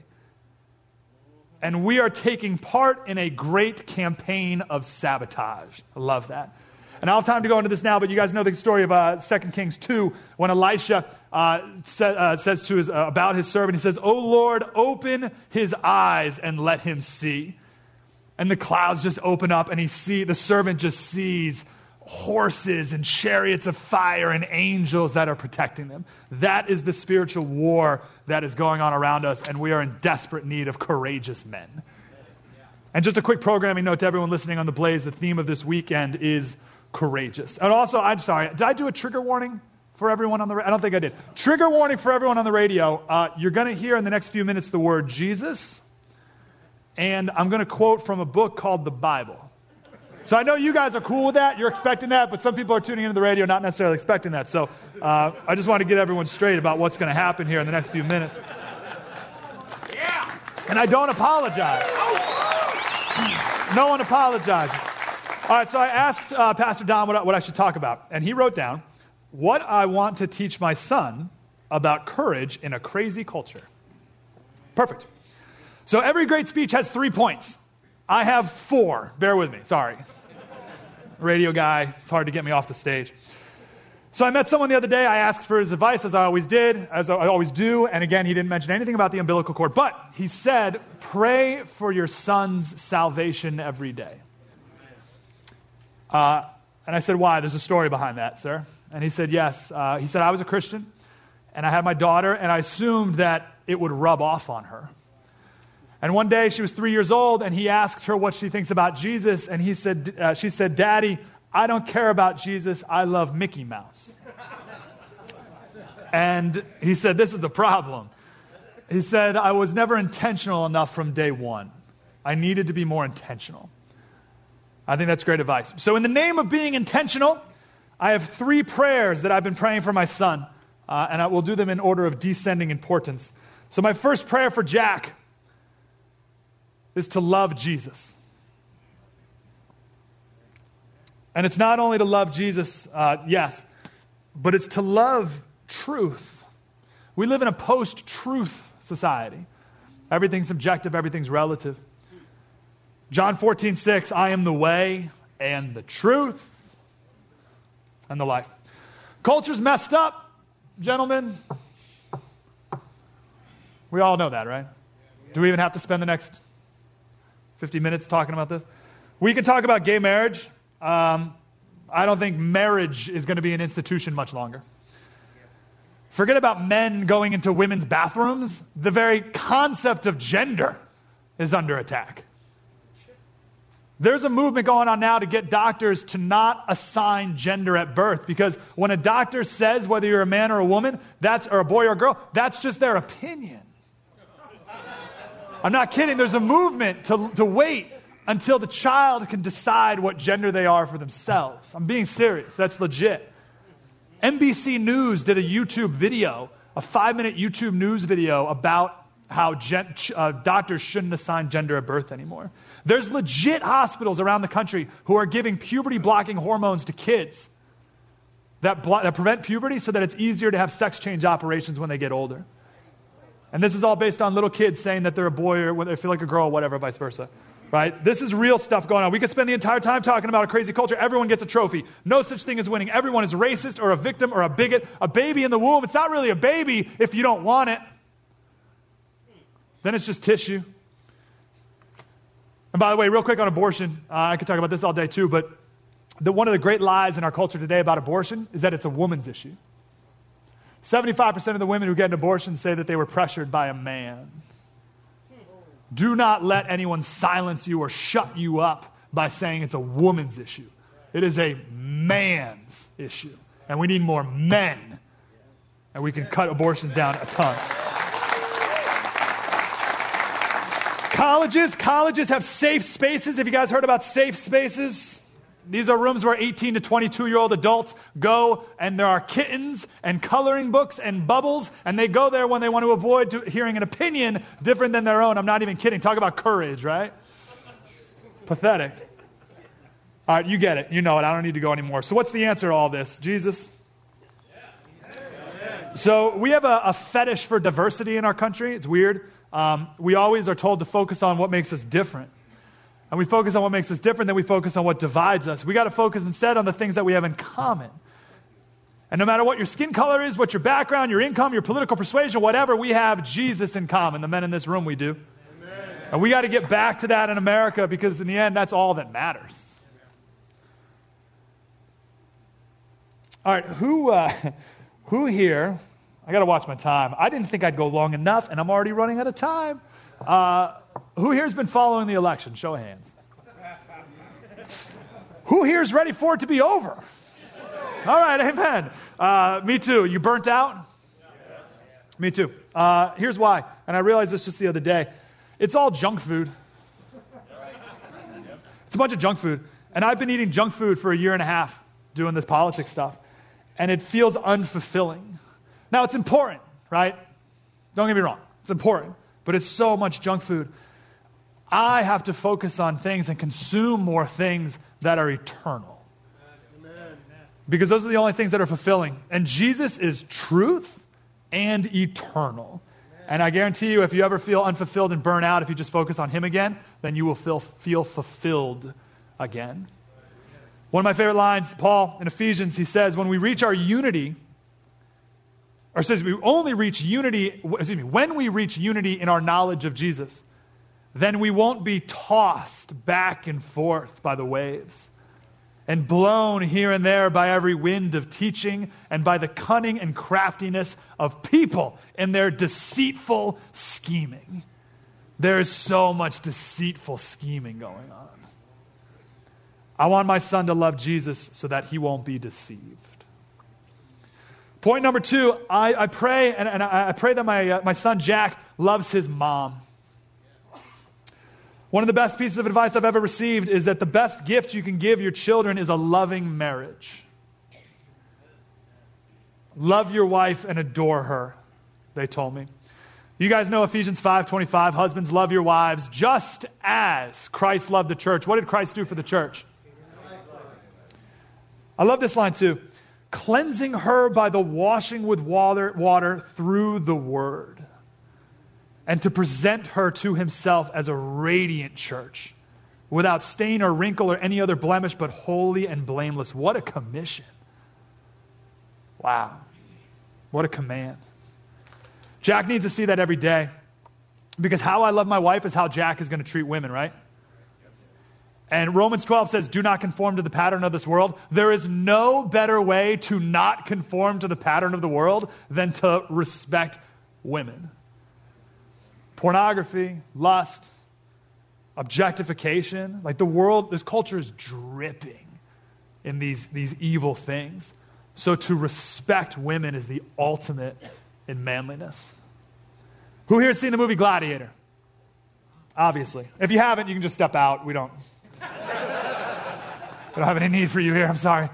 And we are taking part in a great campaign of sabotage. I love that. And I don't have time to go into this now, but you guys know the story of 2 Kings 2, when Elisha says to about his servant, he says, "O Lord, open his eyes and let him see." And the clouds just open up, and the servant just sees horses and chariots of fire and angels that are protecting them. That is the spiritual war that is going on around us, and we are in desperate need of courageous men. And just a quick programming note to everyone listening on The Blaze, the theme of this weekend is courageous. And also, I'm sorry, did I do a trigger warning for everyone on the radio? I don't think I did. Trigger warning for everyone on the radio. You're going to hear in the next few minutes the word Jesus, and I'm going to quote from a book called The Bible. So I know you guys are cool with that. You're expecting that, but some people are tuning into the radio not necessarily expecting that. So I just want to get everyone straight about what's going to happen here in the next few minutes. Yeah. And I don't apologize. No one apologizes. All right, so I asked Pastor Don what I should talk about, and he wrote down, what I want to teach my son about courage in a crazy culture. Perfect. So every great speech has 3 points. I have 4. Bear with me. Sorry. Radio guy. It's hard to get me off the stage. So I met someone the other day. I asked for his advice, as I always do. And again, he didn't mention anything about the umbilical cord. But he said, pray for your son's salvation every day. And I said, why? There's a story behind that, sir. And he said, yes. He said, I was a Christian, and I had my daughter, and I assumed that it would rub off on her. And one day she was 3 years old, and he asked her what she thinks about Jesus, and she said, "Daddy, I don't care about Jesus. I love Mickey Mouse." And he said, "This is a problem." He said, "I was never intentional enough from day one. I needed to be more intentional." I think that's great advice. So in the name of being intentional, I have three prayers that I've been praying for my son, and I will do them in order of descending importance. So my first prayer for Jack is to love Jesus. And it's not only to love Jesus, yes, but it's to love truth. We live in a post-truth society. Everything's subjective, everything's relative. John 14:6, I am the way and the truth and the life. Culture's messed up, gentlemen. We all know that, right? Do we even have to spend the next 50 minutes talking about this? We can talk about gay marriage. I don't think marriage is going to be an institution much longer. Forget about men going into women's bathrooms. The very concept of gender is under attack. There's a movement going on now to get doctors to not assign gender at birth, because when a doctor says whether you're a man or a woman, that's, or a boy or a girl, that's just their opinion. I'm not kidding. There's a movement to wait until the child can decide what gender they are for themselves. I'm being serious. That's legit. NBC News did a YouTube video, a 5-minute YouTube news video about how doctors shouldn't assign gender at birth anymore. There's legit hospitals around the country who are giving puberty-blocking hormones to kids that prevent puberty so that it's easier to have sex change operations when they get older. And this is all based on little kids saying that they're a boy or whether they feel like a girl or whatever, vice versa. Right? This is real stuff going on. We could spend the entire time talking about a crazy culture. Everyone gets a trophy. No such thing as winning. Everyone is racist or a victim or a bigot. A baby in the womb. It's not really a baby if you don't want it. Then it's just tissue. And by the way, real quick on abortion, I could talk about this all day too, but one of the great lies in our culture today about abortion is that it's a woman's issue. 75% of the women who get an abortion say that they were pressured by a man. Do not let anyone silence you or shut you up by saying it's a woman's issue. It is a man's issue. And we need more men. And we can cut abortion down a ton. Colleges have safe spaces. Have you guys heard about safe spaces? These are rooms where 18 to 22-year-old adults go, and there are kittens and coloring books and bubbles, and they go there when they want to avoid hearing an opinion different than their own. I'm not even kidding. Talk about courage, right? Pathetic. All right, you get it. You know it. I don't need to go anymore. So what's the answer to all this? Jesus? So we have a fetish for diversity in our country. It's weird. We always are told to focus on what makes us different. And we focus on what makes us different, then we focus on what divides us. We got to focus instead on the things that we have in common. And no matter what your skin color is, what your background, your income, your political persuasion, whatever, we have Jesus in common. The men in this room, we do. Amen. And we got to get back to that in America, because in the end, that's all that matters. All right, who here? I got to watch my time. I didn't think I'd go long enough, and I'm already running out of time. Who here has been following the election? Show of hands. Who here is ready for it to be over? All right, amen. Me too. You burnt out? Yeah. Me too. Here's why, and I realized this just the other day. It's all junk food. It's a bunch of junk food, and I've been eating junk food for a year and a half doing this politics stuff, and it feels unfulfilling. Now, it's important, right? Don't get me wrong. It's important, but it's so much junk food. I have to focus on things and consume more things that are eternal. Amen. Because those are the only things that are fulfilling. And Jesus is truth and eternal. Amen. And I guarantee you, if you ever feel unfulfilled and burn out, if you just focus on him again, then you will feel fulfilled again. One of my favorite lines, Paul in Ephesians, he says, when we reach unity in our knowledge of Jesus, then we won't be tossed back and forth by the waves and blown here and there by every wind of teaching and by the cunning and craftiness of people and their deceitful scheming. There is so much deceitful scheming going on. I want my son to love Jesus so that he won't be deceived. Point number two, I pray, and I pray that my son Jack loves his mom. One of the best pieces of advice I've ever received is that the best gift you can give your children is a loving marriage. Love your wife and adore her, they told me. You guys know Ephesians 5:25, husbands, love your wives just as Christ loved the church. What did Christ do for the church? I love this line too. Cleansing her by the washing with water through the word, and to present her to himself as a radiant church without stain or wrinkle or any other blemish, but holy and blameless. What a commission. Wow. What a command. Jack needs to see that every day, because how I love my wife is how Jack is going to treat women, right? And Romans 12 says, do not conform to the pattern of this world. There is no better way to not conform to the pattern of the world than to respect women. Pornography, lust, objectification, like the world, this culture is dripping in these evil things. So to respect women is the ultimate in manliness. Who here has seen the movie Gladiator? Obviously. If you haven't, you can just step out. We don't have any need for you here. I'm sorry.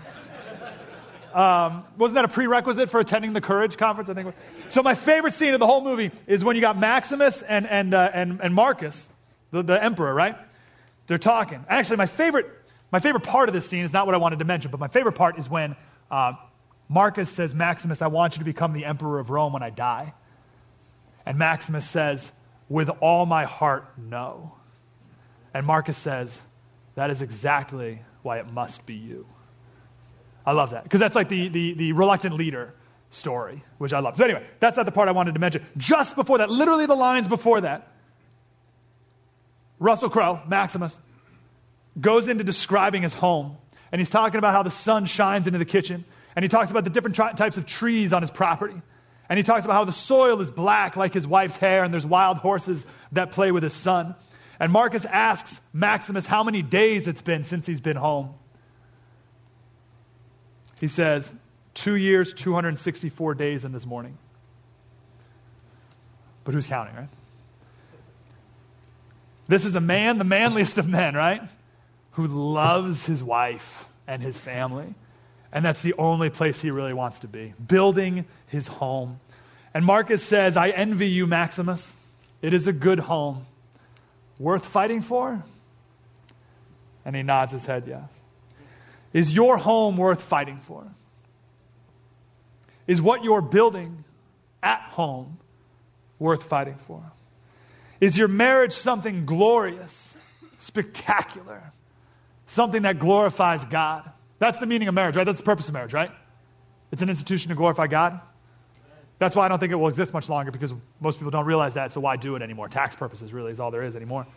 Wasn't that a prerequisite for attending the Courage Conference? I think. So my favorite scene of the whole movie is when you got Maximus and Marcus, the emperor, right? They're talking. Actually, my favorite part of this scene is not what I wanted to mention, but my favorite part is when Marcus says, Maximus, I want you to become the emperor of Rome when I die. And Maximus says, with all my heart, no. And Marcus says, that is exactly why it must be you. I love that, because that's like the reluctant leader story, which I love. So anyway, that's not the part I wanted to mention. Just before that, literally the lines before that, Russell Crowe, Maximus, goes into describing his home, and he's talking about how the sun shines into the kitchen, and he talks about the different types of trees on his property, and he talks about how the soil is black like his wife's hair, and there's wild horses that play with his son. And Marcus asks Maximus how many days it's been since he's been home. He says, 2 years, 264 days in this morning. But who's counting, right? This is a man, the manliest of men, right? Who loves his wife and his family. And that's the only place he really wants to be, building his home. And Marcus says, I envy you, Maximus. It is a good home. Worth fighting for? And he nods his head, yes. Is your home worth fighting for? Is what you're building at home worth fighting for? Is your marriage something glorious, spectacular, something that glorifies God? That's the meaning of marriage, right? That's the purpose of marriage, right? It's an institution to glorify God. That's why I don't think it will exist much longer, because most people don't realize that, so why do it anymore? Tax purposes really is all there is anymore.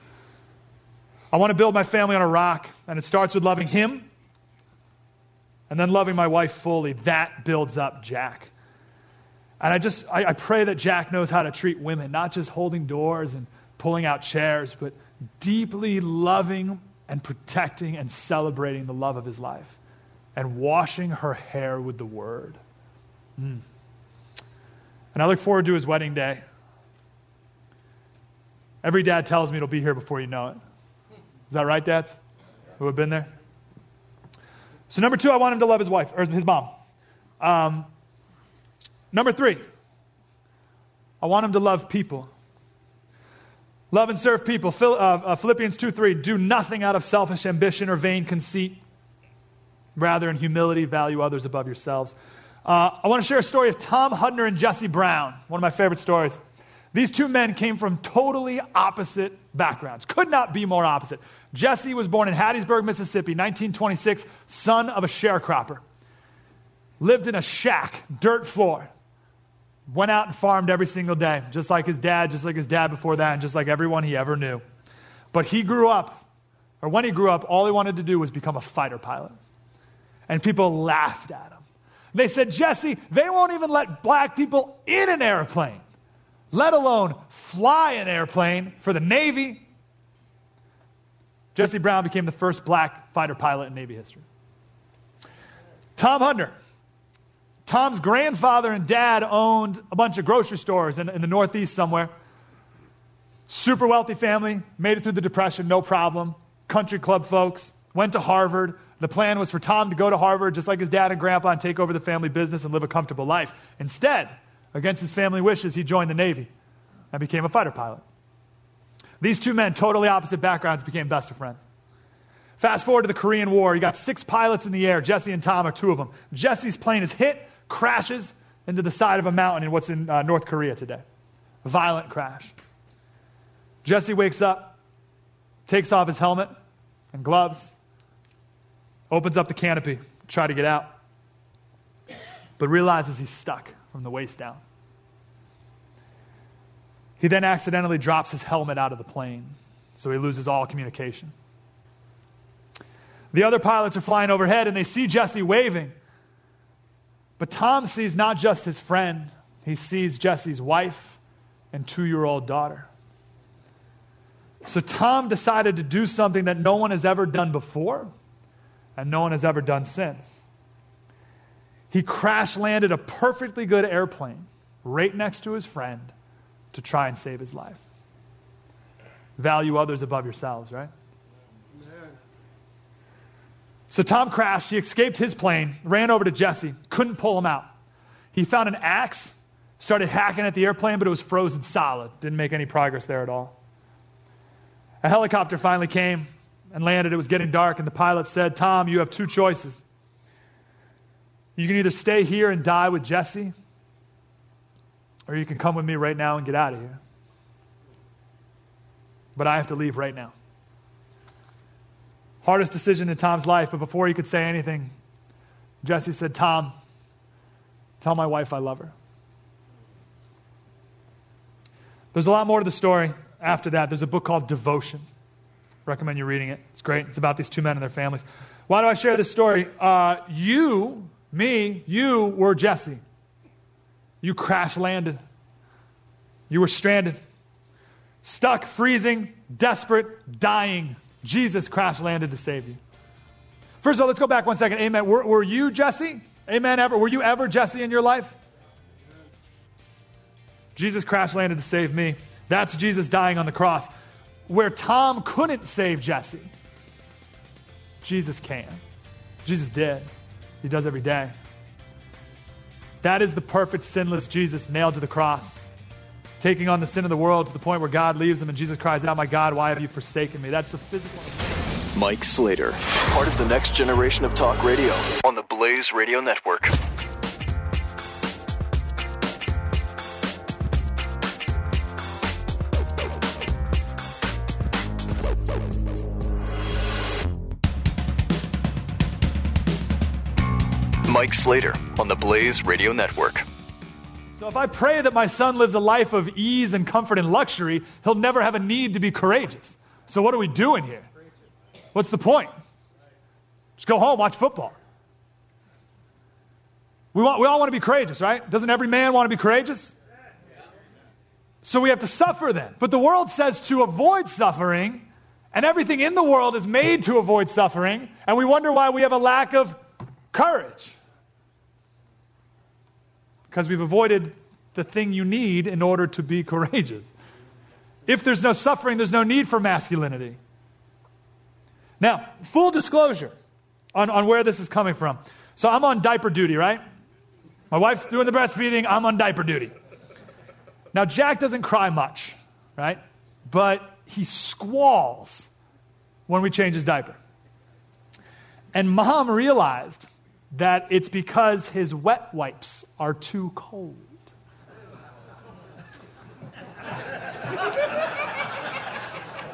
I want to build my family on a rock, and it starts with loving him and then loving my wife fully. That builds up Jack. And I pray that Jack knows how to treat women, not just holding doors and pulling out chairs, but deeply loving and protecting and celebrating the love of his life and washing her hair with the word. And I look forward to his wedding day. Every dad tells me it'll be here before you know it. Is that right, dads? Who have been there? So number 2, I want him to love his wife, or his mom. Number 3, I want him to love people. Love and serve people. Philippians 2:3, do nothing out of selfish ambition or vain conceit. Rather, in humility, value others above yourselves. I want to share a story of Tom Hudner and Jesse Brown, one of my favorite stories. These two men came from totally opposite backgrounds. Could not be more opposite. Jesse was born in Hattiesburg, Mississippi, 1926, son of a sharecropper. Lived in a shack, dirt floor. Went out and farmed every single day, just like his dad before that, and just like everyone he ever knew. But when he grew up, all he wanted to do was become a fighter pilot. And people laughed at him. They said, Jesse, they won't even let black people in an airplane, let alone fly an airplane for the Navy. Jesse Brown became the first black fighter pilot in Navy history. Tom Hudner. Tom's grandfather and dad owned a bunch of grocery stores in the Northeast somewhere. Super wealthy family, made it through the Depression, no problem. Country club folks, went to Harvard. The plan was for Tom to go to Harvard just like his dad and grandpa and take over the family business and live a comfortable life. Instead, against his family wishes, he joined the Navy and became a fighter pilot. These two men, totally opposite backgrounds, became best of friends. Fast forward to the Korean War. You got 6 pilots in the air. Jesse and Tom are 2 of them. Jesse's plane is hit, crashes into the side of a mountain in what's in North Korea today. A violent crash. Jesse wakes up, takes off his helmet and gloves, opens up the canopy, try to get out, but realizes he's stuck from the waist down. He then accidentally drops his helmet out of the plane, so he loses all communication. The other pilots are flying overhead, and they see Jesse waving. But Tom sees not just his friend, he sees Jesse's wife and 2-year-old daughter. So Tom decided to do something that no one has ever done before and no one has ever done since. He crash-landed a perfectly good airplane right next to his friend to try and save his life. Value others above yourselves, right? Amen. So Tom crashed. He escaped his plane, ran over to Jesse, couldn't pull him out. He found an axe, started hacking at the airplane, but it was frozen solid. Didn't make any progress there at all. A helicopter finally came and landed. It was getting dark, and the pilot said, Tom, you have 2 choices. You can either stay here and die with Jesse, or you can come with me right now and get out of here. But I have to leave right now. Hardest decision in Tom's life, but before he could say anything, Jesse said, Tom, tell my wife I love her. There's a lot more to the story. After that, there's a book called Devotion. Recommend you reading it. It's great. It's about these 2 men and their families. Why do I share this story? You were Jesse. You crash landed. You were stranded. Stuck, freezing, desperate, dying. Jesus crash landed to save you. First of all, let's go back one second. Amen. Were you Jesse? Amen. Were you ever Jesse in your life? Jesus crash landed to save me. That's Jesus dying on the cross. Where Tom couldn't save Jesse, Jesus can. Jesus did. He does every day. That is the perfect, sinless Jesus nailed to the cross, taking on the sin of the world to the point where God leaves him and Jesus cries out, my God, why have you forsaken me? That's the physical. Mike Slater, part of the next generation of talk radio on the Blaze Radio Network. Mike Slater on the Blaze Radio Network. So if I pray that my son lives a life of ease and comfort and luxury, he'll never have a need to be courageous. So what are we doing here? What's the point? Just go home, watch football. We all want to be courageous, right? Doesn't every man want to be courageous? So we have to suffer then. But the world says to avoid suffering, and everything in the world is made to avoid suffering, and we wonder why we have a lack of courage. Because we've avoided the thing you need in order to be courageous. If there's no suffering, there's no need for masculinity. Now, full disclosure on where this is coming from. So I'm on diaper duty, right? My wife's doing the breastfeeding. I'm on diaper duty. Now, Jack doesn't cry much, right? But he squalls when we change his diaper. And Mom realized that it's because his wet wipes are too cold.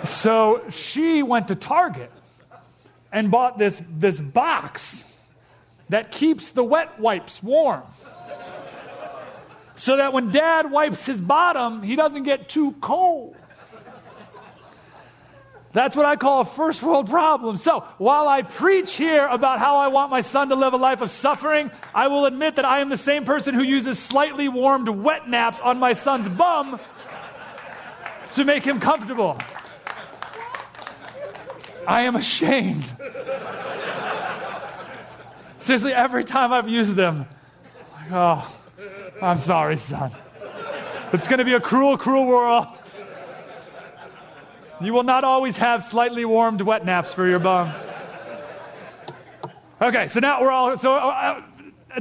So she went to Target and bought this box that keeps the wet wipes warm, so that when Dad wipes his bottom, he doesn't get too cold. That's what I call a first world problem. So while I preach here about how I want my son to live a life of suffering, I will admit that I am the same person who uses slightly warmed wet naps on my son's bum to make him comfortable. I am ashamed. Seriously, every time I've used them, I'm like, oh, I'm sorry, son. It's going to be a cruel, cruel world. You will not always have slightly warmed wet naps for your bum. Okay, so now we're all... it's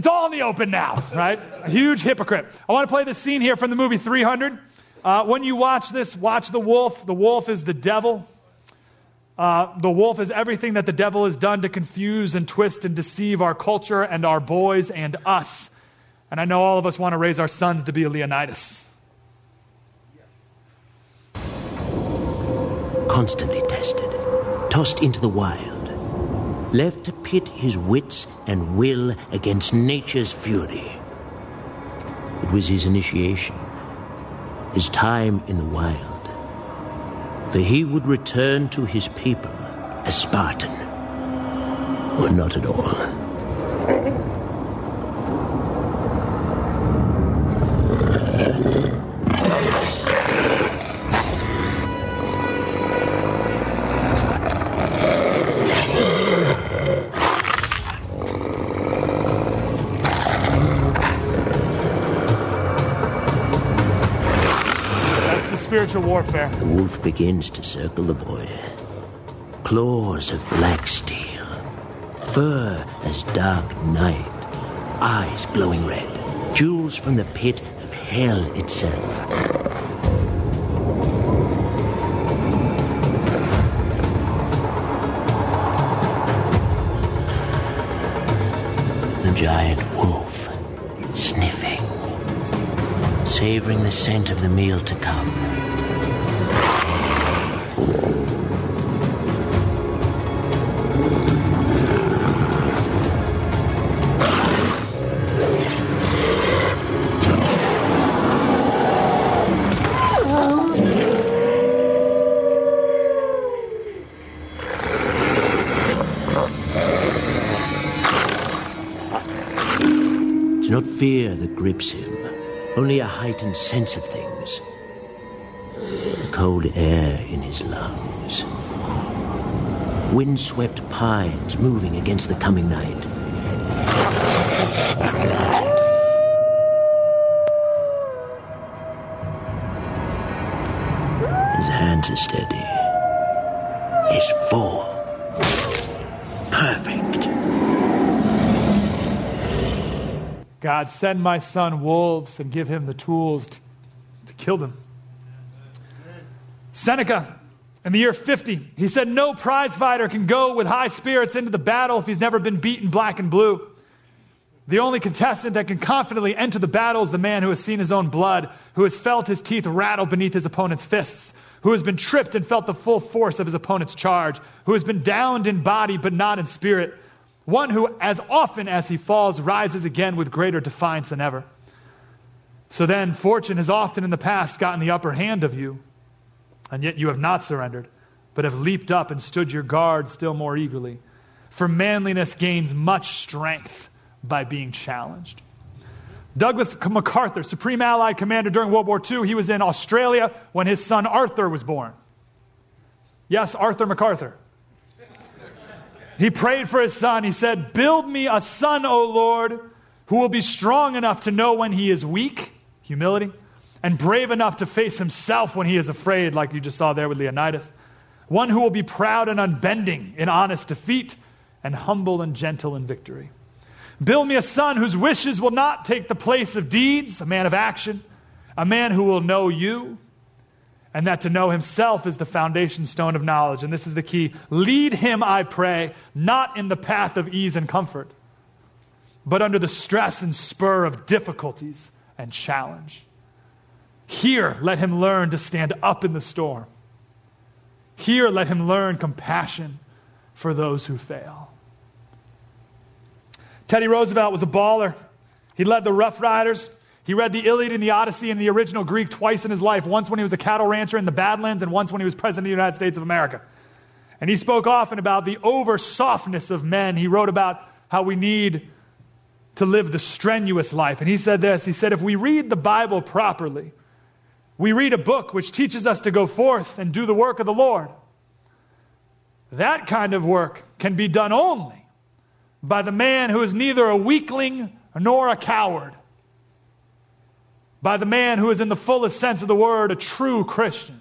all in the open now, right? A huge hypocrite. I want to play this scene here from the movie 300. When you watch this, watch the wolf. The wolf is the devil. The wolf is everything that the devil has done to confuse and twist and deceive our culture and our boys and us. And I know all of us want to raise our sons to be a Leonidas. Constantly tested, tossed into the wild, left to pit his wits and will against nature's fury. It was his initiation, his time in the wild. For he would return to his people a Spartan, or not at all. Warfare. The wolf begins to circle the boy. Claws of black steel, fur as dark night, eyes glowing red, jewels from the pit of hell itself. The giant wolf, sniffing, savoring the scent of the meal to come. Fear that grips him, only a heightened sense of things. The cold air in his lungs. Windswept pines moving against the coming night. His hands are steady. His form. God, send my son wolves and give him the tools to kill them. Seneca, in the year 50, he said, no prize fighter can go with high spirits into the battle if he's never been beaten black and blue. The only contestant that can confidently enter the battle is the man who has seen his own blood, who has felt his teeth rattle beneath his opponent's fists, who has been tripped and felt the full force of his opponent's charge, who has been downed in body but not in spirit. One who, as often as he falls, rises again with greater defiance than ever. So then, fortune has often in the past gotten the upper hand of you, and yet you have not surrendered, but have leaped up and stood your guard still more eagerly. For manliness gains much strength by being challenged. Douglas MacArthur, Supreme Allied Commander during World War II, he was in Australia when his son Arthur was born. Yes, Arthur MacArthur. He prayed for his son. He said, build me a son, O Lord, who will be strong enough to know when he is weak, humility, and brave enough to face himself when he is afraid, like you just saw there with Leonidas. One who will be proud and unbending in honest defeat and humble and gentle in victory. Build me a son whose wishes will not take the place of deeds, a man of action, a man who will know you, and that to know himself is the foundation stone of knowledge. And this is the key. Lead him, I pray, not in the path of ease and comfort, but under the stress and spur of difficulties and challenge. Here, let him learn to stand up in the storm. Here, let him learn compassion for those who fail. Teddy Roosevelt was a baller. He led the Rough Riders. He read the Iliad and the Odyssey in the original Greek twice in his life, once when he was a cattle rancher in the Badlands and once when he was president of the United States of America. And he spoke often about the over-softness of men. He wrote about how we need to live the strenuous life. And he said this, he said, if we read the Bible properly, we read a book which teaches us to go forth and do the work of the Lord. That kind of work can be done only by the man who is neither a weakling nor a coward. By the man who is in the fullest sense of the word, a true Christian.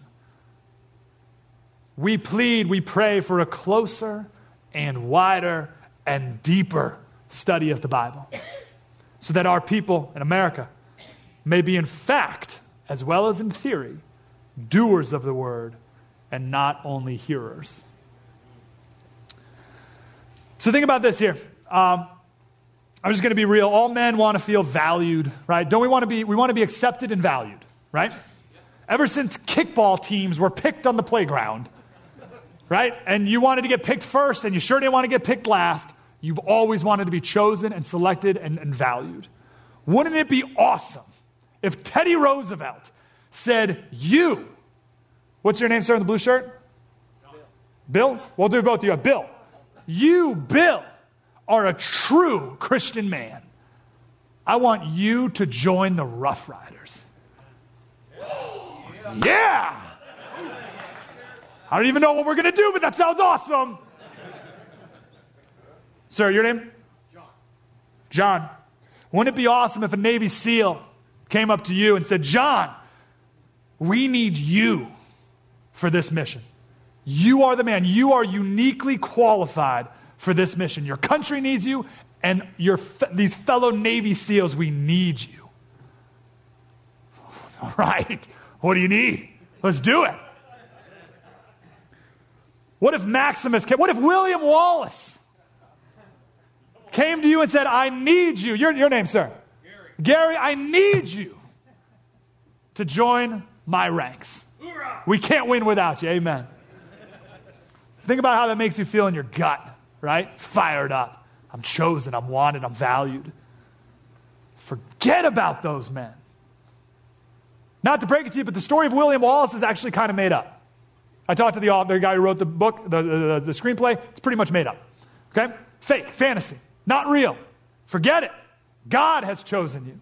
We plead, we pray for a closer and wider and deeper study of the Bible so that our people in America may be in fact, as well as in theory, doers of the word and not only hearers. So think about this here. I'm just going to be real. All men want to feel valued, right? Don't we want to be? We want to be accepted and valued, right? Ever since kickball teams were picked on the playground, right? And you wanted to get picked first, and you sure didn't want to get picked last. You've always wanted to be chosen and selected and valued. Wouldn't it be awesome if Teddy Roosevelt said, "You, what's your name, sir, in the blue shirt? Bill. Bill? We'll do both of you. Bill. You, Bill, are a true Christian man. I want you to join the Rough Riders." Yeah! I don't even know what we're going to do, but that sounds awesome. Sir, your name? John. Wouldn't it be awesome if a Navy SEAL came up to you and said, "John, we need you for this mission. You are the man. You are uniquely qualified for this mission. Your country needs you, and these fellow Navy SEALs, we need you." All right. What do you need? Let's do it. What if Maximus came? What if William Wallace came to you and said, "I need you"? Your name, sir? Gary, I need you to join my ranks. Hoorah! We can't win without you. Amen. Think about how that makes you feel in your gut, right? Fired up. I'm chosen. I'm wanted. I'm valued. Forget about those men. Not to break it to you, but the story of William Wallace is actually kind of made up. I talked to the guy who wrote the book, the screenplay. It's pretty much made up. Okay? Fake. Fantasy. Not real. Forget it. God has chosen you.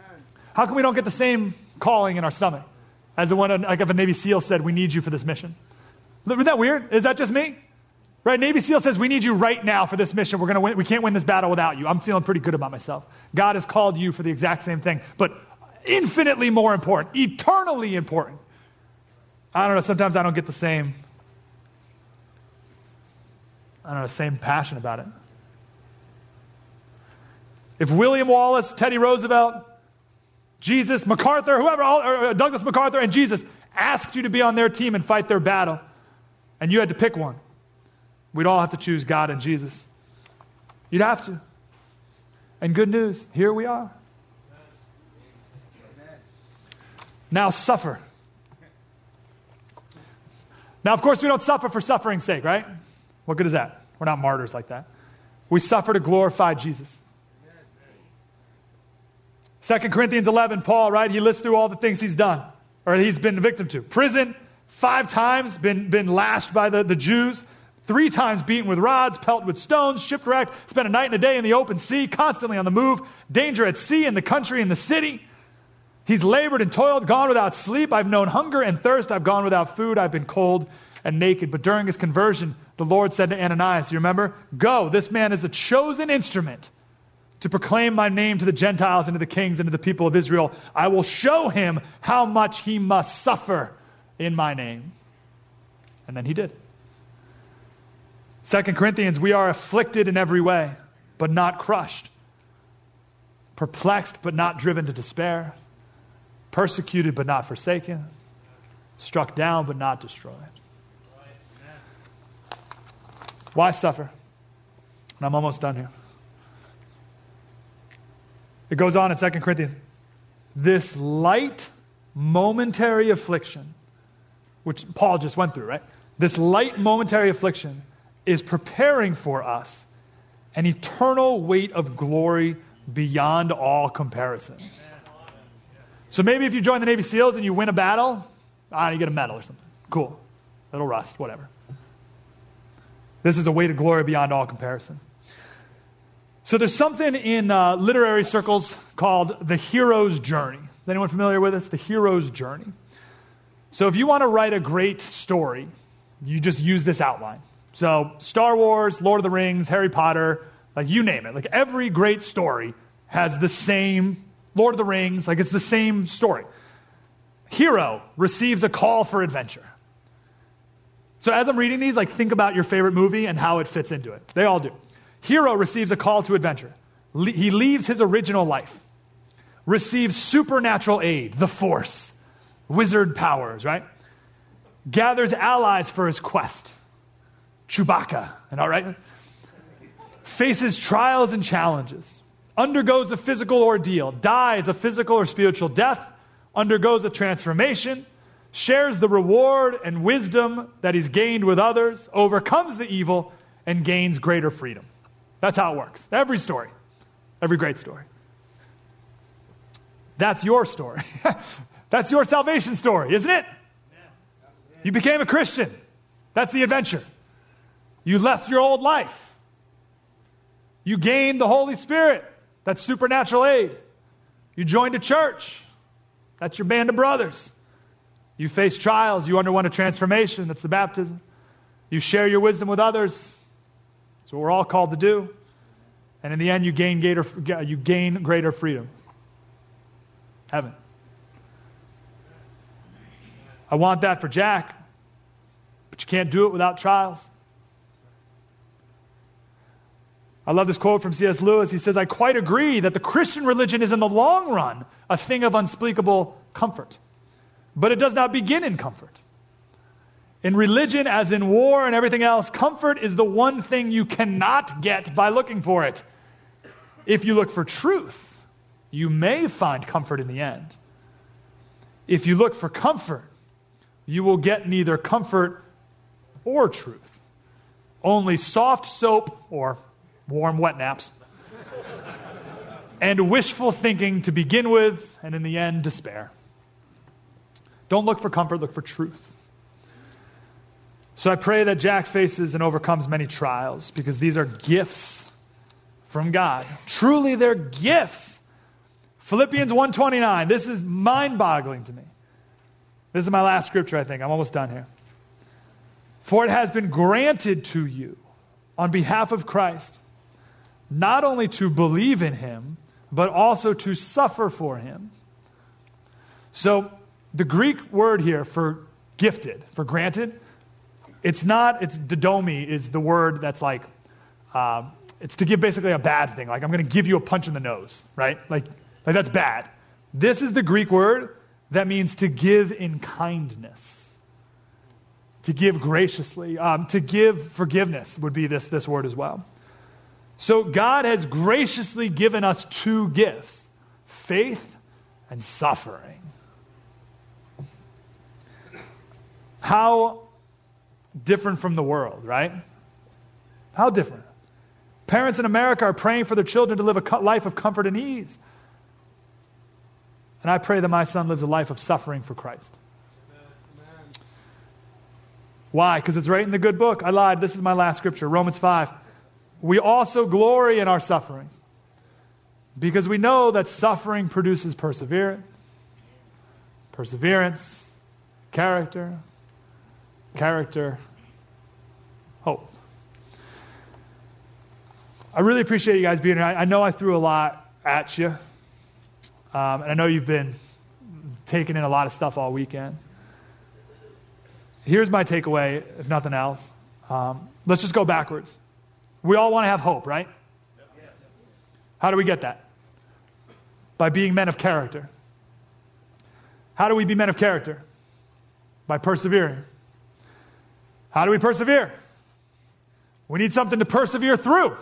Amen. How come we don't get the same calling in our stomach as the one, like if a Navy SEAL said, "We need you for this mission"? Isn't that weird? Is that just me? Right? Navy SEAL says, "We need you right now for this mission. We're going to win. We can't win this battle without you." I'm feeling pretty good about myself. God has called you for the exact same thing, but infinitely more important, eternally important. I don't know. Sometimes I don't get the same, same passion about it. If William Wallace, Teddy Roosevelt, Jesus, MacArthur, whoever, or Douglas MacArthur and Jesus asked you to be on their team and fight their battle, and you had to pick one, we'd all have to choose God and Jesus. You'd have to. And good news, here we are. Now suffer. Now, of course, we don't suffer for suffering's sake, right? What good is that? We're not martyrs like that. We suffer to glorify Jesus. 2 Corinthians 11, Paul, right? He lists through all the things he's done, or he's been a victim to. Prison, 5 times, been lashed by the Jews, 3 times beaten with rods, pelted with stones, shipwrecked, spent a night and a day in the open sea, constantly on the move, danger at sea, in the country, in the city. He's labored and toiled, gone without sleep. I've known hunger and thirst. I've gone without food. I've been cold and naked. But during his conversion, the Lord said to Ananias, you remember? Go, this man is a chosen instrument to proclaim my name to the Gentiles and to the kings and to the people of Israel. I will show him how much he must suffer in my name. And then he did. 2 Corinthians, we are afflicted in every way, but not crushed. Perplexed, but not driven to despair. Persecuted but not forsaken, struck down but not destroyed. Why suffer? And I'm almost done here. It goes on in 2 Corinthians. This light momentary affliction, which Paul just went through, right? This light momentary affliction is preparing for us an eternal weight of glory beyond all comparison. So maybe if you join the Navy SEALs and you win a battle, you get a medal or something. Cool. It'll rust, whatever. This is a way to glory beyond all comparison. So there's something in literary circles called the hero's journey. Is anyone familiar with this? The hero's journey. So if you want to write a great story, you just use this outline. So Star Wars, Lord of the Rings, Harry Potter, like you name it. Like every great story has the same Lord of the Rings, like it's the same story. Hero receives a call for adventure. So as I'm reading these, like, think about your favorite movie and how it fits into it. They all do. Hero receives a call to adventure. He leaves his original life. Receives supernatural aid, the force, wizard powers, right? Gathers allies for his quest. Chewbacca, and all right? Faces trials and challenges. Undergoes a physical ordeal. Dies a physical or spiritual death. Undergoes a transformation. Shares the reward and wisdom that he's gained with others, overcomes the evil, and gains greater freedom. That's how it works. Every story. Every great story. That's your story. That's your salvation story, isn't it? You became a Christian. That's the adventure. You left your old life. You gained the Holy Spirit. That's supernatural aid. You joined a church. That's your band of brothers. You face trials. You underwent a transformation. That's the baptism. You share your wisdom with others. That's what we're all called to do. And in the end, you gain greater freedom. Heaven. I want that for Jack, but you can't do it without trials. I love this quote from C.S. Lewis. He says, "I quite agree that the Christian religion is in the long run a thing of unspeakable comfort. But it does not begin in comfort. In religion, as in war and everything else, comfort is the one thing you cannot get by looking for it. If you look for truth, you may find comfort in the end. If you look for comfort, you will get neither comfort or truth. Only soft soap or warm wet naps and wishful thinking to begin with, and in the end, despair." Don't look for comfort, look for truth. So I pray that Jack faces and overcomes many trials, because these are gifts from God. Truly, they're gifts. Philippians 1:29. This is mind-boggling to me. This is my last scripture, I think. I'm almost done here. "For it has been granted to you on behalf of Christ, not only to believe in him, but also to suffer for him." So the Greek word here for gifted, for granted, it's didomi is the word that's like, it's to give basically a bad thing. Like, I'm going to give you a punch in the nose, right? Like that's bad. This is the Greek word that means to give in kindness, to give graciously, to give forgiveness would be this word as well. So God has graciously given us two gifts, faith and suffering. How different from the world, right? How different. Parents in America are praying for their children to live a life of comfort and ease. And I pray that my son lives a life of suffering for Christ. Amen. Why? Because it's right in the good book. I lied. This is my last scripture, Romans 5. "We also glory in our sufferings, because we know that suffering produces perseverance, character, hope." I really appreciate you guys being here. I know I threw a lot at you. And I know you've been taking in a lot of stuff all weekend. Here's my takeaway, if nothing else. Let's just go backwards. We all want to have hope, right? Yes. How do we get that? By being men of character. How do we be men of character? By persevering. How do we persevere? We need something to persevere through.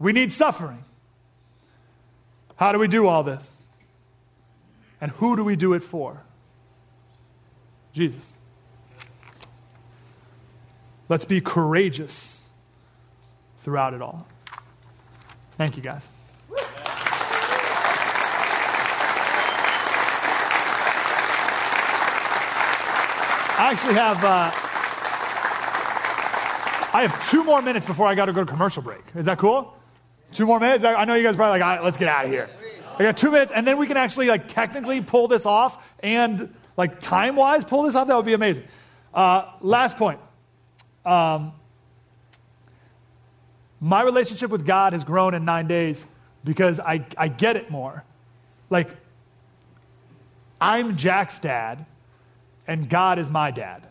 We need suffering. How do we do all this? And who do we do it for? Jesus. Let's be courageous throughout it all. Thank you, guys. I actually have... I have 2 more minutes before I got to go to commercial break. Is that cool? 2 more minutes? I know you guys are probably like, all right, let's get out of here. I got 2 minutes, and then we can actually technically pull this off and time-wise pull this off. That would be amazing. Last point. My relationship with God has grown in 9 days because I get it more. I'm Jack's dad, and God is my dad.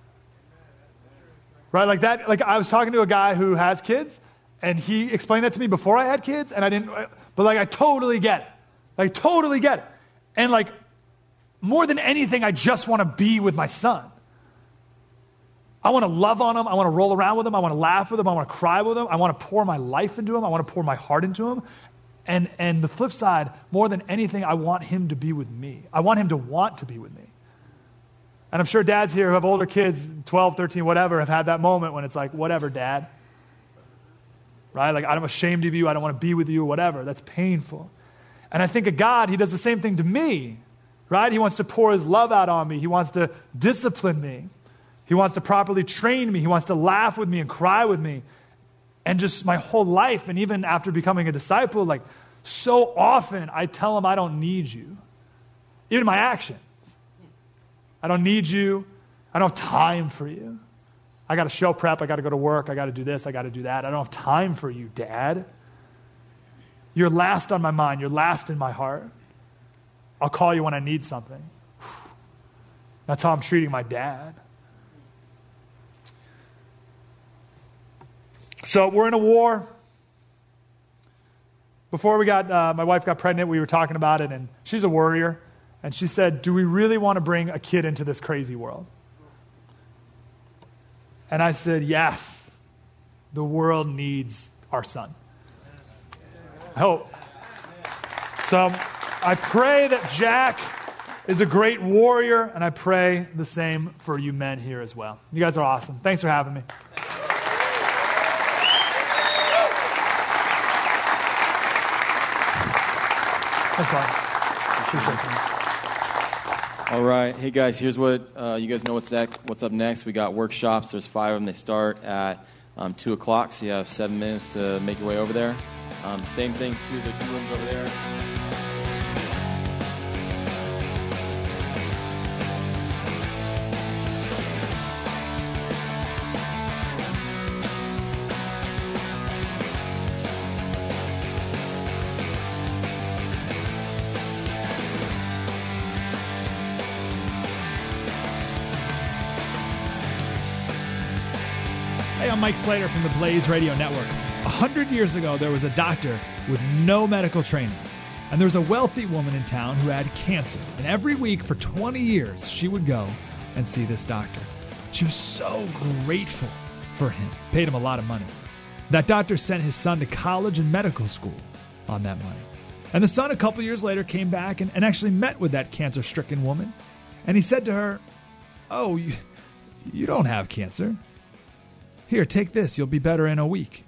right? Like that, like I was talking to a guy who has kids, and he explained that to me before I had kids, and I didn't, but like I totally get it. Like totally get it. And like more than anything, I just want to be with my son. I want to love on him. I want to roll around with him. I want to laugh with him. I want to cry with him. I want to pour my life into him. I want to pour my heart into him. And the flip side, more than anything, I want him to be with me. I want him to want to be with me. And I'm sure dads here who have older kids, 12, 13, whatever, have had that moment when it's like, whatever, dad. Right? Like, I'm ashamed of you. I don't want to be with you, whatever. That's painful. And I think of God, he does the same thing to me. Right? He wants to pour his love out on me. He wants to discipline me. He wants to properly train me. He wants to laugh with me and cry with me. And just my whole life, and even after becoming a disciple, like so often I tell him, I don't need you. Even my actions. I don't need you. I don't have time for you. I got to show prep. I got to go to work. I got to do this. I got to do that. I don't have time for you, Dad. You're last on my mind. You're last in my heart. I'll call you when I need something. That's how I'm treating my dad. So we're in a war. Before we got, my wife got pregnant, we were talking about it, and she's a worrier. And she said, do we really want to bring a kid into this crazy world? And I said, yes, the world needs our son. I hope. So I pray that Jack is a great warrior, and I pray the same for you men here as well. You guys are awesome. Thanks for having me. That's all. All right. Hey, guys, here's what you guys know what's up next. We got workshops. There's 5 of them. They start at 2 o'clock, so you have 7 minutes to make your way over there. Same thing to the 2 rooms over there. I'm Mike Slater from the Blaze Radio Network. 100 years ago, there was a doctor with no medical training. And there was a wealthy woman in town who had cancer. And every week for 20 years, she would go and see this doctor. She was so grateful for him. Paid him a lot of money. That doctor sent his son to college and medical school on that money. And the son, a couple years later, came back and actually met with that cancer-stricken woman. And he said to her, oh, you don't have cancer. Here, take this. You'll be better in a week.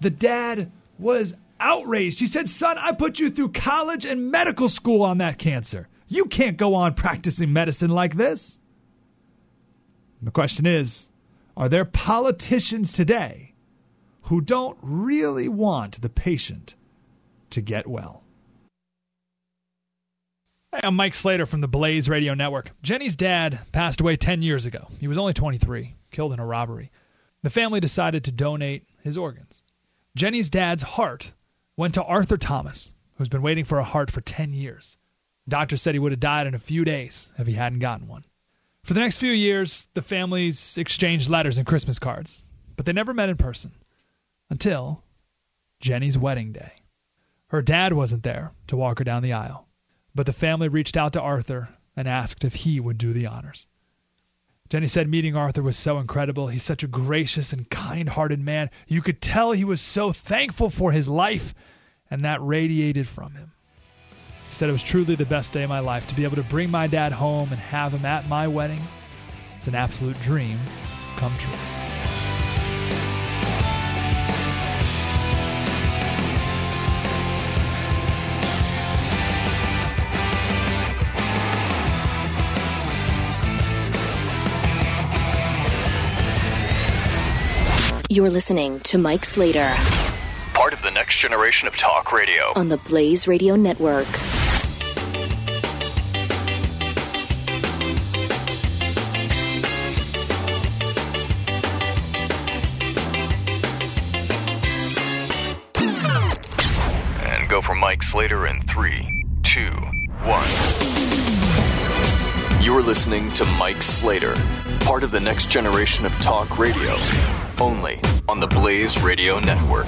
The dad was outraged. He said, son, I put you through college and medical school on that cancer. You can't go on practicing medicine like this. And the question is, are there politicians today who don't really want the patient to get well? Hey, I'm Mike Slater from the Blaze Radio Network. Jenny's dad passed away 10 years ago. He was only 23, killed in a robbery. The family decided to donate his organs. Jenny's dad's heart went to Arthur Thomas, who's been waiting for a heart for 10 years. Doctor said he would have died in a few days if he hadn't gotten one. For the next few years, the families exchanged letters and Christmas cards, but they never met in person until Jenny's wedding day. Her dad wasn't there to walk her down the aisle, but the family reached out to Arthur and asked if he would do the honors. Jenny said meeting Arthur was so incredible. He's such a gracious and kind-hearted man. You could tell he was so thankful for his life, and that radiated from him. He said it was truly the best day of my life. To be able to bring my dad home and have him at my wedding, it's an absolute dream come true. You're listening to Mike Slater, part of the next generation of talk radio, on the Blaze Radio Network. And go for Mike Slater in 3, 2, 1. You're listening to Mike Slater part of the next generation of talk radio, only on the Blaze Radio Network.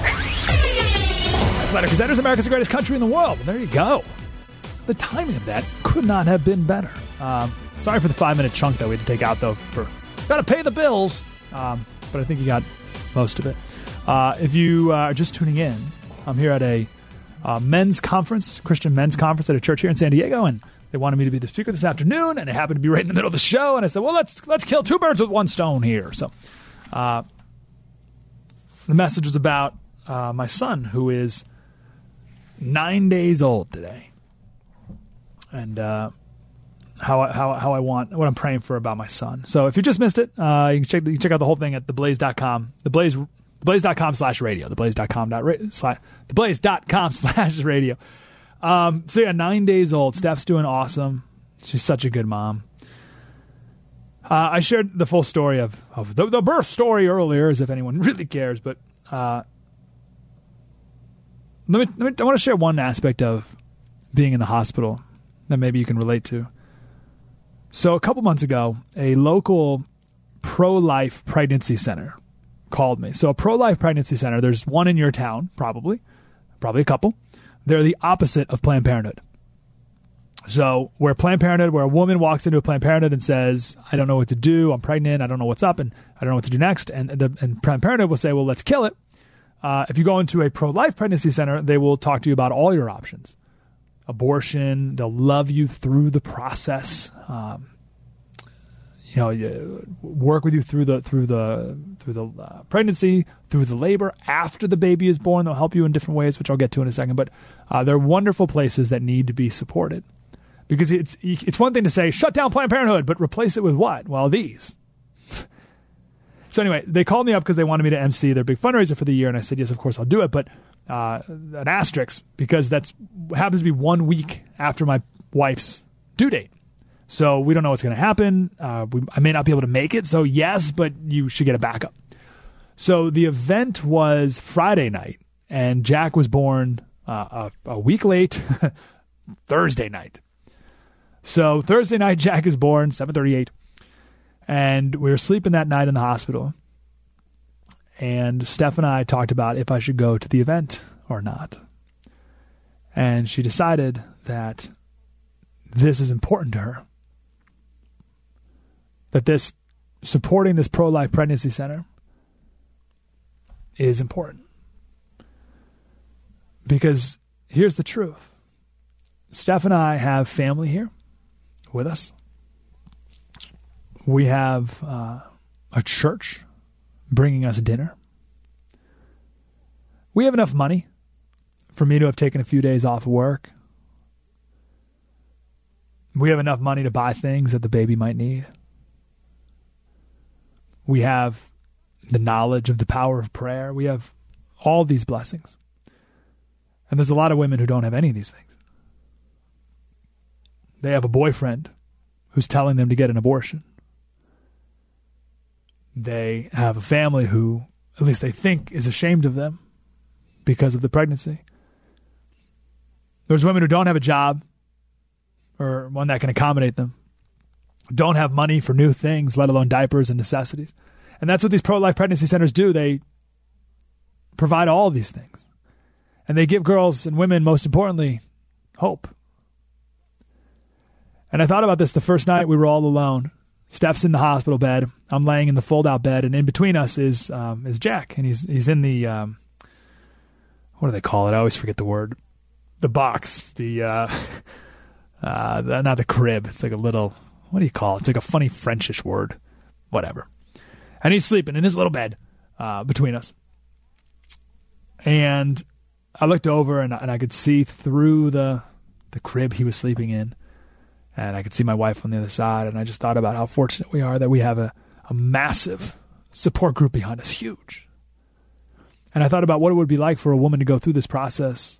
Slater Crusaders, America's the greatest country in the world. Well, there you go. The timing of that could not have been better. Sorry for the 5-minute chunk that we had to take out, though, for gotta pay the bills. But I think you got most of it. If you are just tuning in, I'm here at a men's conference, Christian men's conference at a church here in San Diego, and they wanted me to be the speaker this afternoon, and it happened to be right in the middle of the show, and I said, well, let's kill two birds with one stone here. So the message was about my son, who is 9 days old today, and how I want, what I'm praying for about my son. So if you just missed it, you can check out the whole thing at theblaze.com, theblaze.com/radio, theblaze.com/radio. So yeah, 9 days old. Steph's doing awesome. She's such a good mom. I shared the full story of the birth story earlier, as if anyone really cares, but I want to share one aspect of being in the hospital that maybe you can relate to. So a couple months ago, a local pro-life pregnancy center called me. So a pro-life pregnancy center, there's one in your town, probably a couple. They're the opposite of Planned Parenthood. So where Planned Parenthood, where a woman walks into a Planned Parenthood and says, I don't know what to do, I'm pregnant, I don't know what's up, and I don't know what to do next. And Planned Parenthood will say, well, let's kill it. If you go into a pro-life pregnancy center, they will talk to you about all your options. Abortion, they'll love you through the process. Work with you through the pregnancy, through the labor, after the baby is born. They'll help you in different ways, which I'll get to in a second. But they're wonderful places that need to be supported, because it's one thing to say shut down Planned Parenthood, but replace it with what? Well, these. So anyway, they called me up because they wanted me to MC their big fundraiser for the year, and I said yes, of course I'll do it, but an asterisk, because that's happens to be 1 week after my wife's due date. So we don't know what's going to happen. I may not be able to make it. So yes, but you should get a backup. So the event was Friday night, and Jack was born a week late Thursday night. So Thursday night, Jack is born 7:38, and we were sleeping that night in the hospital. And Steph and I talked about if I should go to the event or not. And she decided that this is important to her. That this supporting this pro-life pregnancy center is important, because here's the truth. Steph and I have family here with us. We have a church bringing us dinner. We have enough money for me to have taken a few days off work. We have enough money to buy things that the baby might need. We have the knowledge of the power of prayer. We have all these blessings. And there's a lot of women who don't have any of these things. They have a boyfriend who's telling them to get an abortion. They have a family who, at least they think, is ashamed of them because of the pregnancy. There's women who don't have a job or one that can accommodate them, don't have money for new things, let alone diapers and necessities. And that's what these pro-life pregnancy centers do. They provide all these things. And they give girls and women, most importantly, hope. And I thought about this the first night we were all alone. Steph's in the hospital bed. I'm laying in the fold-out bed. And in between us is Jack. And he's in the, what do they call it? I always forget the word. The box. The... not the crib. It's like a little, what do you call it? It's like a funny Frenchish word, whatever. And he's sleeping in his little bed between us. And I looked over and I could see through the crib he was sleeping in, and I could see my wife on the other side. And I just thought about how fortunate we are that we have a massive support group behind us, huge. And I thought about what it would be like for a woman to go through this process.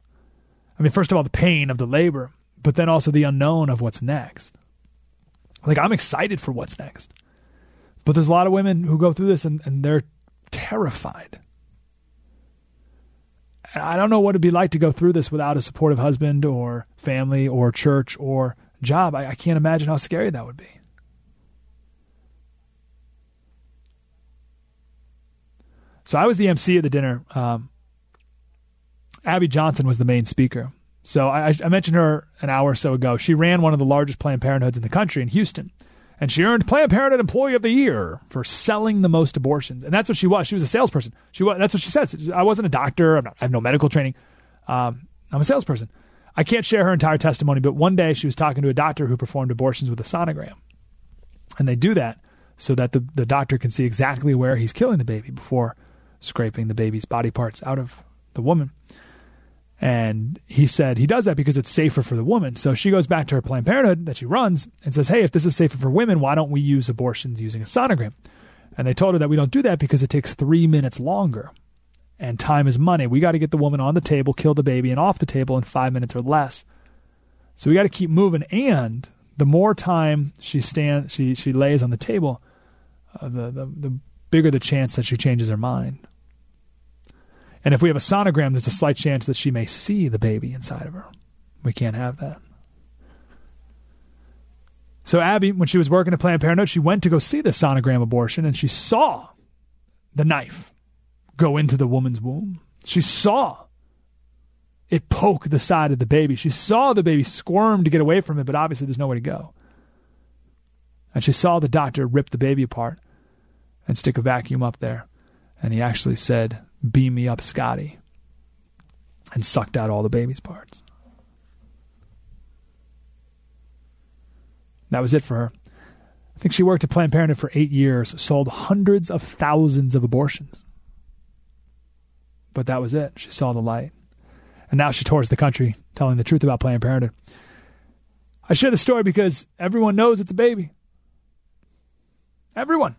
I mean, first of all, the pain of the labor, but then also the unknown of what's next. Like, I'm excited for what's next, but there's a lot of women who go through this and they're terrified. And I don't know what it'd be like to go through this without a supportive husband or family or church or job. I can't imagine how scary that would be. So I was the MC of the dinner. Abby Johnson was the main speaker. So I mentioned her an hour or so ago. She ran one of the largest Planned Parenthoods in the country in Houston. And she earned Planned Parenthood Employee of the Year for selling the most abortions. And that's what she was. She was a salesperson. That's what she says. I wasn't a doctor. I have no medical training. I'm a salesperson. I can't share her entire testimony, but one day she was talking to a doctor who performed abortions with a sonogram. And they do that so that the doctor can see exactly where he's killing the baby before scraping the baby's body parts out of the woman. And he said he does that because it's safer for the woman. So she goes back to her Planned Parenthood that she runs and says, hey, if this is safer for women, why don't we use abortions using a sonogram? And they told her that we don't do that because it takes 3 minutes longer. And time is money. We got to get the woman on the table, kill the baby, and off the table in 5 minutes or less. So we got to keep moving. And the more time she lays on the table, the bigger the chance that she changes her mind. And if we have a sonogram, there's a slight chance that she may see the baby inside of her. We can't have that. So Abby, when she was working at Planned Parenthood, she went to go see the sonogram abortion, and she saw the knife go into the woman's womb. She saw it poke the side of the baby. She saw the baby squirm to get away from it, but obviously there's nowhere to go. And she saw the doctor rip the baby apart and stick a vacuum up there. And he actually said, "Beam me up, Scotty," and sucked out all the baby's parts. That was it for her. I think she worked at Planned Parenthood for 8 years, sold hundreds of thousands of abortions. But that was it. She saw the light. And now she tours the country telling the truth about Planned Parenthood. I share the story because everyone knows it's a baby. Everyone.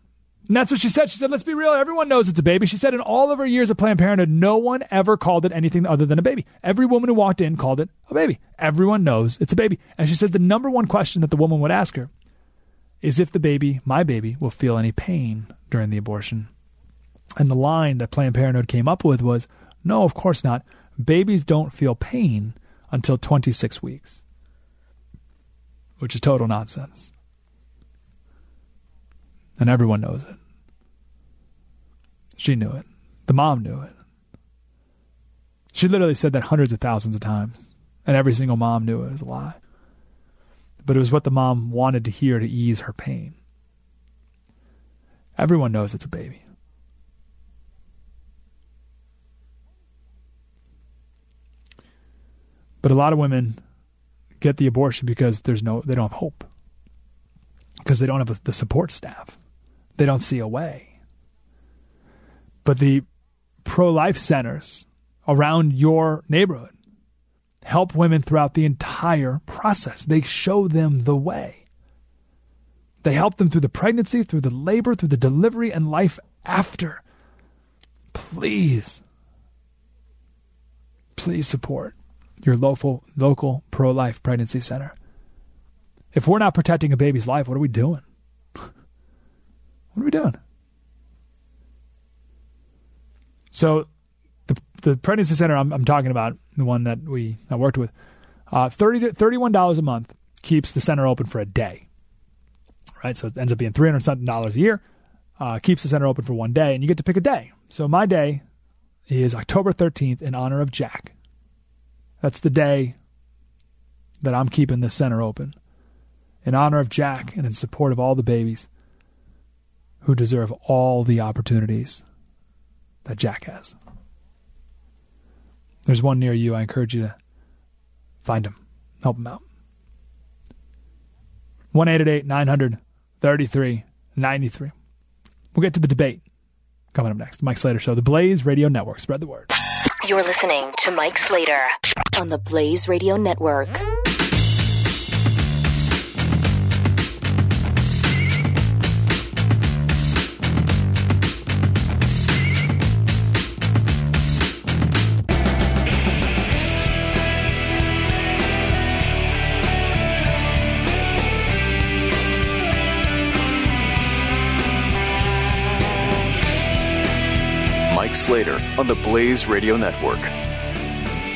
And that's what she said. She said, let's be real. Everyone knows it's a baby. She said in all of her years of Planned Parenthood, no one ever called it anything other than a baby. Every woman who walked in called it a baby. Everyone knows it's a baby. And she said the number one question that the woman would ask her is if the baby, my baby, will feel any pain during the abortion. And the line that Planned Parenthood came up with was, no, of course not. Babies don't feel pain until 26 weeks, which is total nonsense. And everyone knows it. She knew it. The mom knew it. She literally said that hundreds of thousands of times. And every single mom knew it was a lie. But it was what the mom wanted to hear to ease her pain. Everyone knows it's a baby. But a lot of women get the abortion because they don't have hope. Because they don't have the support staff. They don't see a way. But the pro-life centers around your neighborhood help women throughout the entire process. They show them the way. They help them through the pregnancy, through the labor, through the delivery, and life after. Please, please support your local pro-life pregnancy center. If we're not protecting a baby's life, what are we doing? What are we doing? So the pregnancy center I'm talking about, the one that I worked with, $31 a month keeps the center open for a day, right? So it ends up being $300 a year, keeps the center open for one day, and you get to pick a day. So my day is October 13th in honor of Jack. That's the day that I'm keeping the center open. In honor of Jack and in support of all the babies who deserve all the opportunities that Jack has. There's one near you. I encourage you to find him. Help him out. 1-888-900-3393. We'll get to the debate coming up next. Mike Slater Show, the Blaze Radio Network. Spread the word. You're listening to Mike Slater on the Blaze Radio Network. Slater on the Blaze Radio Network.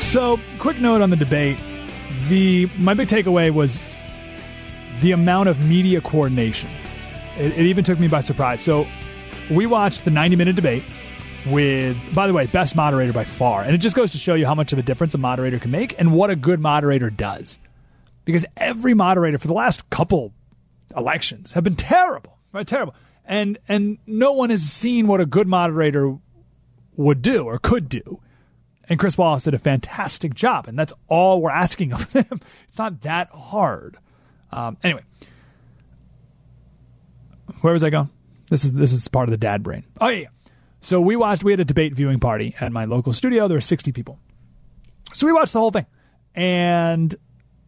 So, quick note on the debate. My big takeaway was the amount of media coordination. It even took me by surprise. So, we watched the 90-minute debate with, by the way, best moderator by far. And it just goes to show you how much of a difference a moderator can make and what a good moderator does. Because every moderator for the last couple elections have been terrible, right? Terrible. And no one has seen what a good moderator would do or could do. And Chris Wallace did a fantastic job, and that's all we're asking of them. It's not that hard. Anyway, where was I going? This is part of the dad brain. Oh, yeah. So we had a debate viewing party at my local studio. There were 60 people. So we watched the whole thing. And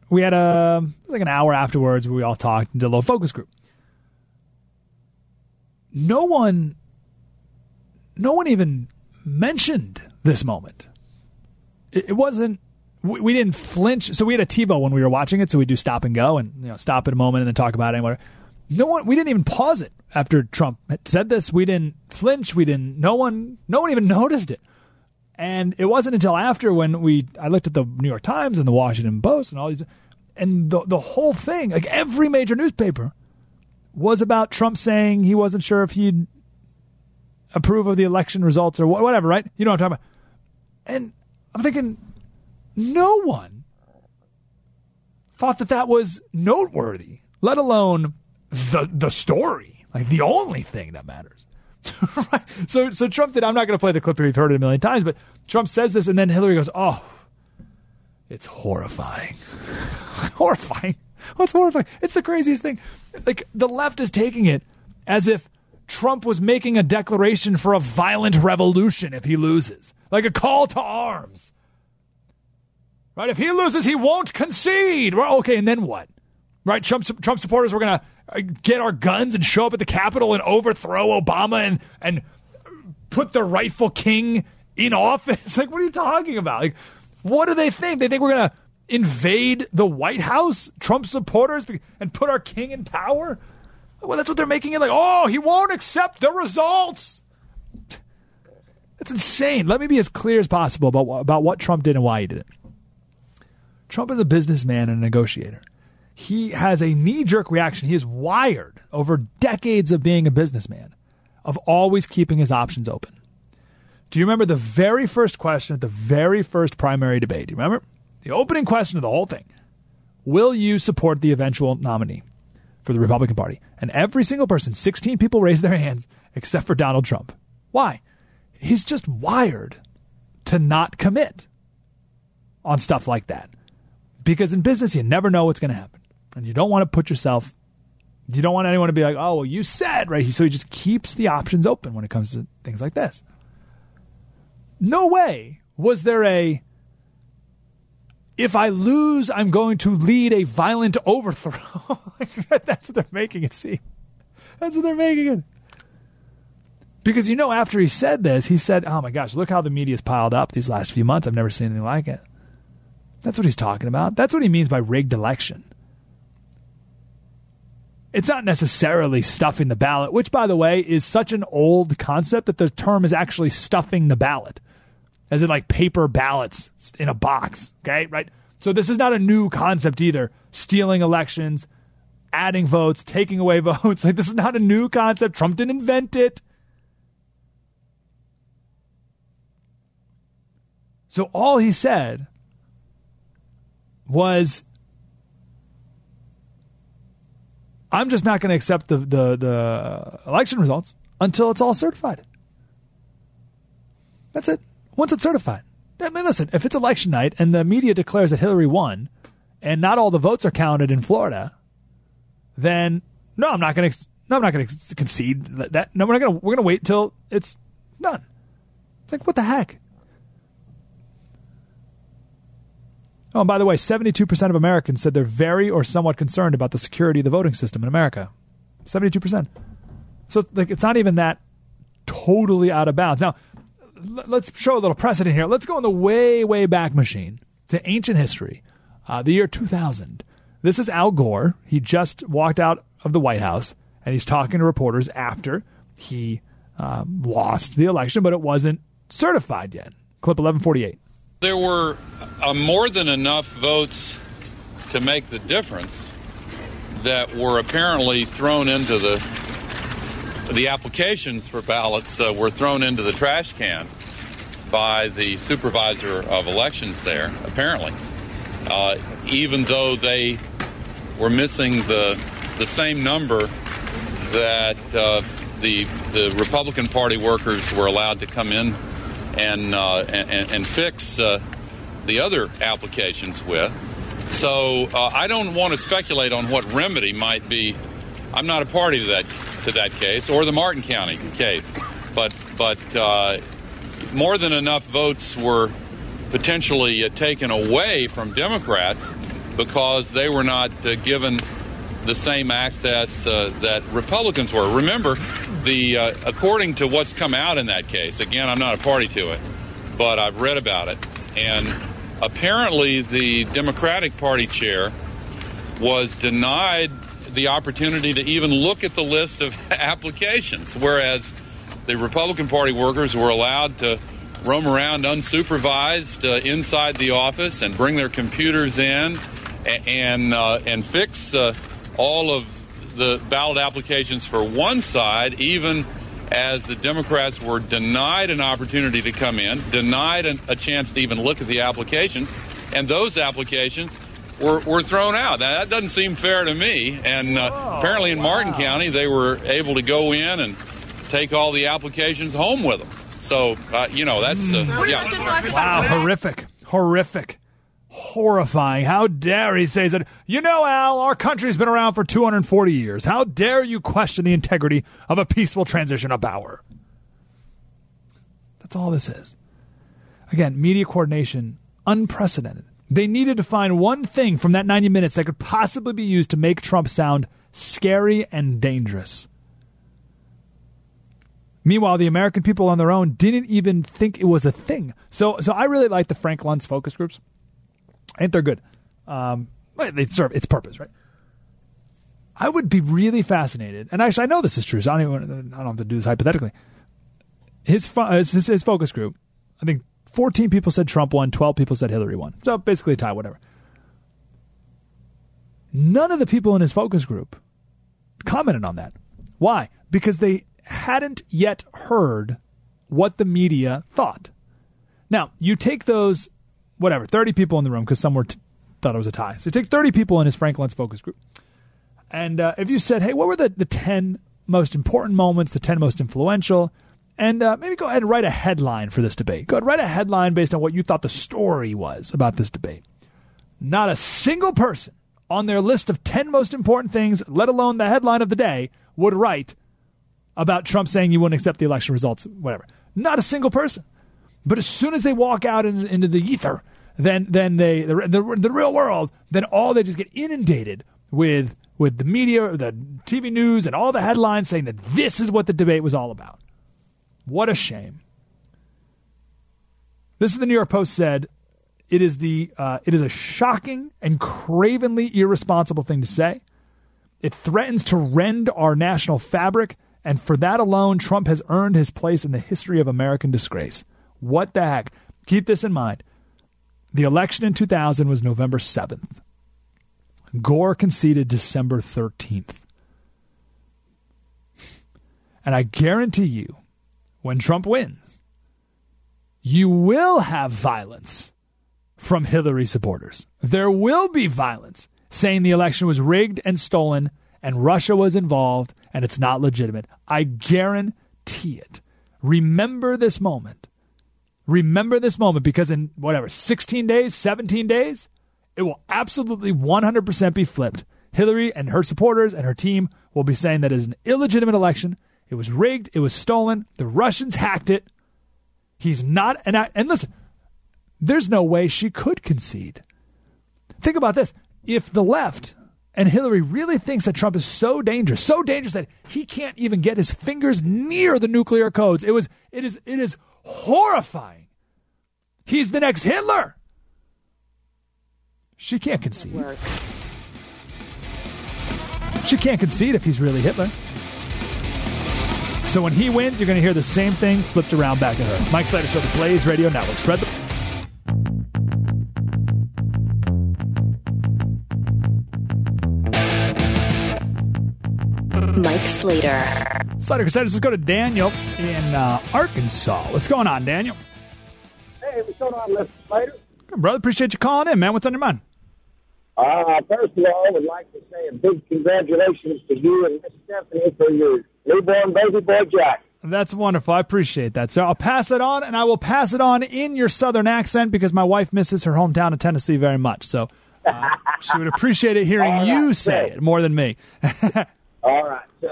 we had an hour afterwards where we all talked and did a little focus group. No one even mentioned this moment. It wasn't, we didn't flinch. So we had a TiVo when we were watching it. So we do stop and go and, stop at a moment and then talk about it. And we didn't even pause it after Trump had said this. We didn't flinch. No one even noticed it. And it wasn't until after when I looked at the New York Times and the Washington Post and all these, and the whole thing, like every major newspaper was about Trump saying he wasn't sure if he'd approve of the election results or whatever, right? You know what I'm talking about. And I'm thinking, no one thought that was noteworthy, let alone the story, like the only thing that matters. Right? So Trump did. I'm not going to play the clip here. You've heard it a million times, but Trump says this, and then Hillary goes, "Oh, it's horrifying, horrifying." What's horrifying? It's the craziest thing. Like, the left is taking it as if Trump was making a declaration for a violent revolution if he loses, like a call to arms. Right? If he loses, he won't concede. Well, okay, and then what? Right? Trump supporters were going to get our guns and show up at the Capitol and overthrow Obama and put the rightful king in office. Like, what are you talking about? Like, what do they think? They think we're going to invade the White House, Trump supporters, and put our king in power? Well, that's what they're making it like. Oh, he won't accept the results. That's insane. Let me be as clear as possible about what Trump did and why he did it. Trump is a businessman and a negotiator. He has a knee-jerk reaction. He is wired over decades of being a businessman, of always keeping his options open. Do you remember the very first question at the very first primary debate? Do you remember? The opening question of the whole thing. Will you support the eventual nominee for the Republican Party? And every single person, 16 people raised their hands, except for Donald Trump. Why? He's just wired to not commit on stuff like that. Because in business, you never know what's going to happen. And you don't want to you don't want anyone to be like, oh, well, you said, right? So he just keeps the options open when it comes to things like this. No way was there a, if I lose, I'm going to lead a violent overthrow. That's what they're making it seem. That's what they're making it. Because, after he said this, he said, oh, my gosh, look how the media's piled up these last few months. I've never seen anything like it. That's what he's talking about. That's what he means by rigged election. It's not necessarily stuffing the ballot, which, by the way, is such an old concept that the term is actually stuffing the ballot. As in, like, paper ballots in a box, okay, right? So this is not a new concept either. Stealing elections, adding votes, taking away votes. Like, this is not a new concept. Trump didn't invent it. So all he said was, I'm just not going to accept the election results until it's all certified. That's it. Once it's certified. I mean, listen, if it's election night and the media declares that Hillary won and not all the votes are counted in Florida, then I'm not going to concede that. No, we're going to wait till it's done. Like, what the heck? Oh, and by the way, 72% of Americans said they're very or somewhat concerned about the security of the voting system in America. 72%. So, like, it's not even that totally out of bounds. Now, let's show a little precedent here. Let's go in the way, way back machine to ancient history, the year 2000. This is Al Gore. He just walked out of the White House, and he's talking to reporters after he lost the election, but it wasn't certified yet. Clip 1148. There were more than enough votes to make the difference that were apparently thrown into the the applications for ballots were thrown into the trash can by the supervisor of elections there, apparently, even though they were missing the same number that the Republican Party workers were allowed to come in and fix the other applications with. So I don't want to speculate on what remedy might be. I'm not a party to that case or the Martin County case, but more than enough votes were potentially taken away from Democrats because they were not given the same access that Republicans were. Remember, according to what's come out in that case, again, I'm not a party to it, but I've read about it, and apparently the Democratic Party chair was denied the opportunity to even look at the list of applications, whereas the Republican Party workers were allowed to roam around unsupervised inside the office and bring their computers in and fix all of the ballot applications for one side, even as the Democrats were denied an opportunity to come in, denied a chance to even look at the applications, and those applications were thrown out. Now, that doesn't seem fair to me, and apparently in Martin County they were able to go in and take all the applications home with them. So, you know, that's... yeah. Wow, horrific. Horrifying. How dare he say that? You know, Al, our country's been around for 240 years. How dare you question the integrity of a peaceful transition of power? That's all this is. Again, media coordination, unprecedented. They needed to find one thing from that 90 minutes that could possibly be used to make Trump sound scary and dangerous. Meanwhile, the American people on their own didn't even think it was a thing. So I really like the Frank Luntz focus groups. I think they're good. They serve its purpose, right? I would be really fascinated, and actually I know this is true, so I don't have to do this hypothetically. His focus group, I think 14 people said Trump won, 12 people said Hillary won. So basically a tie, whatever. None of the people in his focus group commented on that. Why? Because they hadn't yet heard what the media thought. Now, you take those... whatever, 30 people in the room, because some were thought it was a tie. So you take 30 people in his Frank Luntz focus group. And if you said, hey, what were the 10 most important moments, the 10 most influential, and maybe go ahead and write a headline for this debate. Go ahead, write a headline based on what you thought the story was about this debate. Not a single person on their list of 10 most important things, let alone the headline of the day, would write about Trump saying you wouldn't accept the election results, whatever. Not a single person. But as soon as they walk out into the ether, then the real world, then all they just get inundated with the media, the TV news, and all the headlines saying that this is what the debate was all about. What a shame. This is the New York Post said, it is a shocking and cravenly irresponsible thing to say. It threatens to rend our national fabric, and for that alone, Trump has earned his place in the history of American disgrace. What the heck? Keep this in mind. The election in 2000 was November 7th. Gore conceded December 13th. And I guarantee you, when Trump wins, you will have violence from Hillary supporters. There will be violence saying the election was rigged and stolen and Russia was involved and it's not legitimate. I guarantee it. Remember this moment. Remember this moment, because in whatever, 16 days, 17 days, it will absolutely 100% be flipped. Hillary and her supporters and her team will be saying that it is an illegitimate election. It was rigged. It was stolen. The Russians hacked it. He's not. And listen, there's no way she could concede. Think about this. If the left and Hillary really thinks that Trump is so dangerous that he can't even get his fingers near the nuclear codes, it is horrifying. He's the next Hitler. She can't concede. She can't concede if he's really Hitler. So when he wins, you're going to hear the same thing flipped around back at her. Mike Slater Show, the Blaze Radio Network. Spread the... Mike Slater. Slater Crusaders, let's go to Daniel in Arkansas. What's going on, Daniel? Hey, what's going on, Mr. Slater? Good, brother, appreciate you calling in, man. What's on your mind? First of all, I would like to say a big congratulations to you and Miss Stephanie for your newborn baby boy, Jack. That's wonderful. I appreciate that. So I'll pass it on, and I will pass it on in your southern accent because my wife misses her hometown of Tennessee very much. So she would appreciate it hearing you say it more than me. All right. So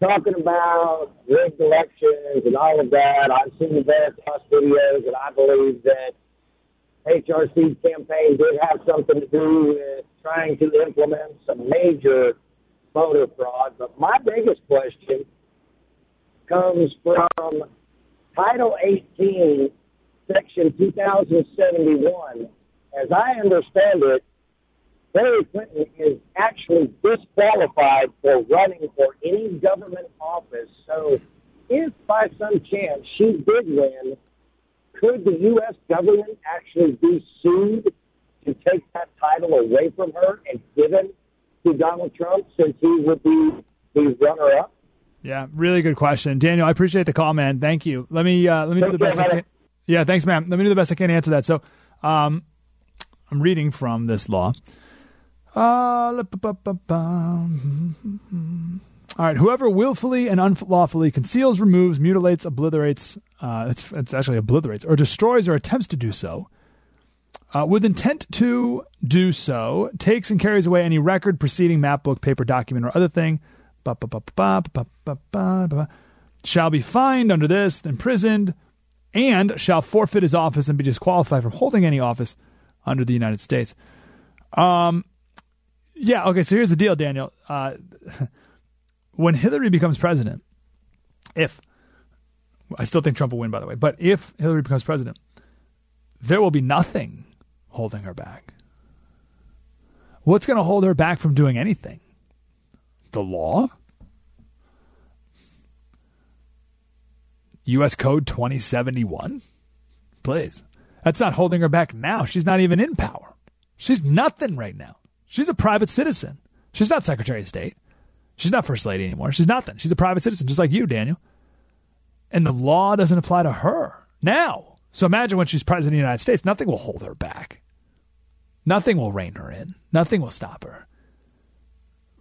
talking about rigged elections and all of that, I've seen the Veritas videos, and I believe that HRC's campaign did have something to do with trying to implement some major voter fraud. But my biggest question comes from Title 18, Section 2071. As I understand it, Hillary Clinton is actually disqualified for running for any government office. So if by some chance she did win, could the U.S. government actually be sued to take that title away from her and given to Donald Trump since he would be the runner-up? Yeah, really good question. Daniel, I appreciate the call, man. Thank you. Let me do the best I can. Yeah, thanks, ma'am. Let me do the best I can to answer that. So I'm reading from this law. All right. Whoever willfully and unlawfully conceals, removes, mutilates, obliterates, it's actually obliterates, or destroys or attempts to do so, with intent to do so, takes and carries away any record, proceeding, map, book, paper, document, or other thing, shall be fined under this, imprisoned, and shall forfeit his office and be disqualified from holding any office under the United States. Yeah, okay, so here's the deal, Daniel. When Hillary becomes president, if I still think Trump will win, by the way, but if Hillary becomes president, there will be nothing holding her back. What's going to hold her back from doing anything? The law? U.S. Code 2071? Please. That's not holding her back now. She's not even in power. She's nothing right now. She's a private citizen. She's not Secretary of State. She's not First Lady anymore. She's nothing. She's a private citizen, just like you, Daniel. And the law doesn't apply to her now. So imagine when she's president of the United States, nothing will hold her back. Nothing will rein her in. Nothing will stop her.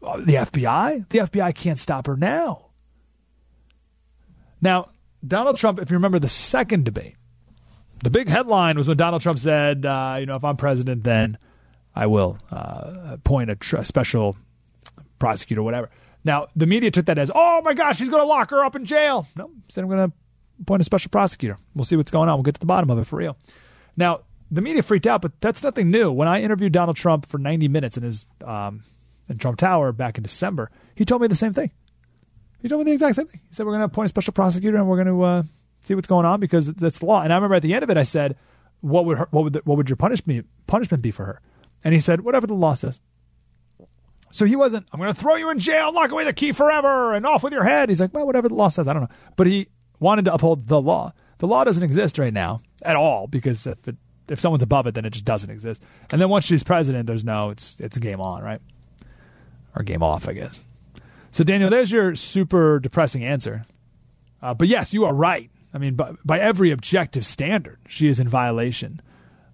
The FBI? The FBI can't stop her now. Now, Donald Trump, if you remember the second debate, the big headline was when Donald Trump said, if I'm president, then I will appoint a special prosecutor, whatever. Now, the media took that as, oh, my gosh, he's going to lock her up in jail. No, he said, I'm going to appoint a special prosecutor. We'll see what's going on. We'll get to the bottom of it for real. Now, the media freaked out, but that's nothing new. When I interviewed Donald Trump for 90 minutes in his in Trump Tower back in December, he told me the same thing. He told me the exact same thing. He said, we're going to appoint a special prosecutor and we're going to see what's going on because that's the law. And I remember at the end of it, I said, what would your punishment be for her? And he said, whatever the law says. So he wasn't, I'm going to throw you in jail, lock away the key forever, and off with your head. He's like, well, whatever the law says, I don't know. But he wanted to uphold the law. The law doesn't exist right now at all because if someone's above it, then it just doesn't exist. And then once she's president, it's game on, right? Or game off, I guess. So, Daniel, there's your super depressing answer. But, yes, you are right. I mean, by every objective standard, she is in violation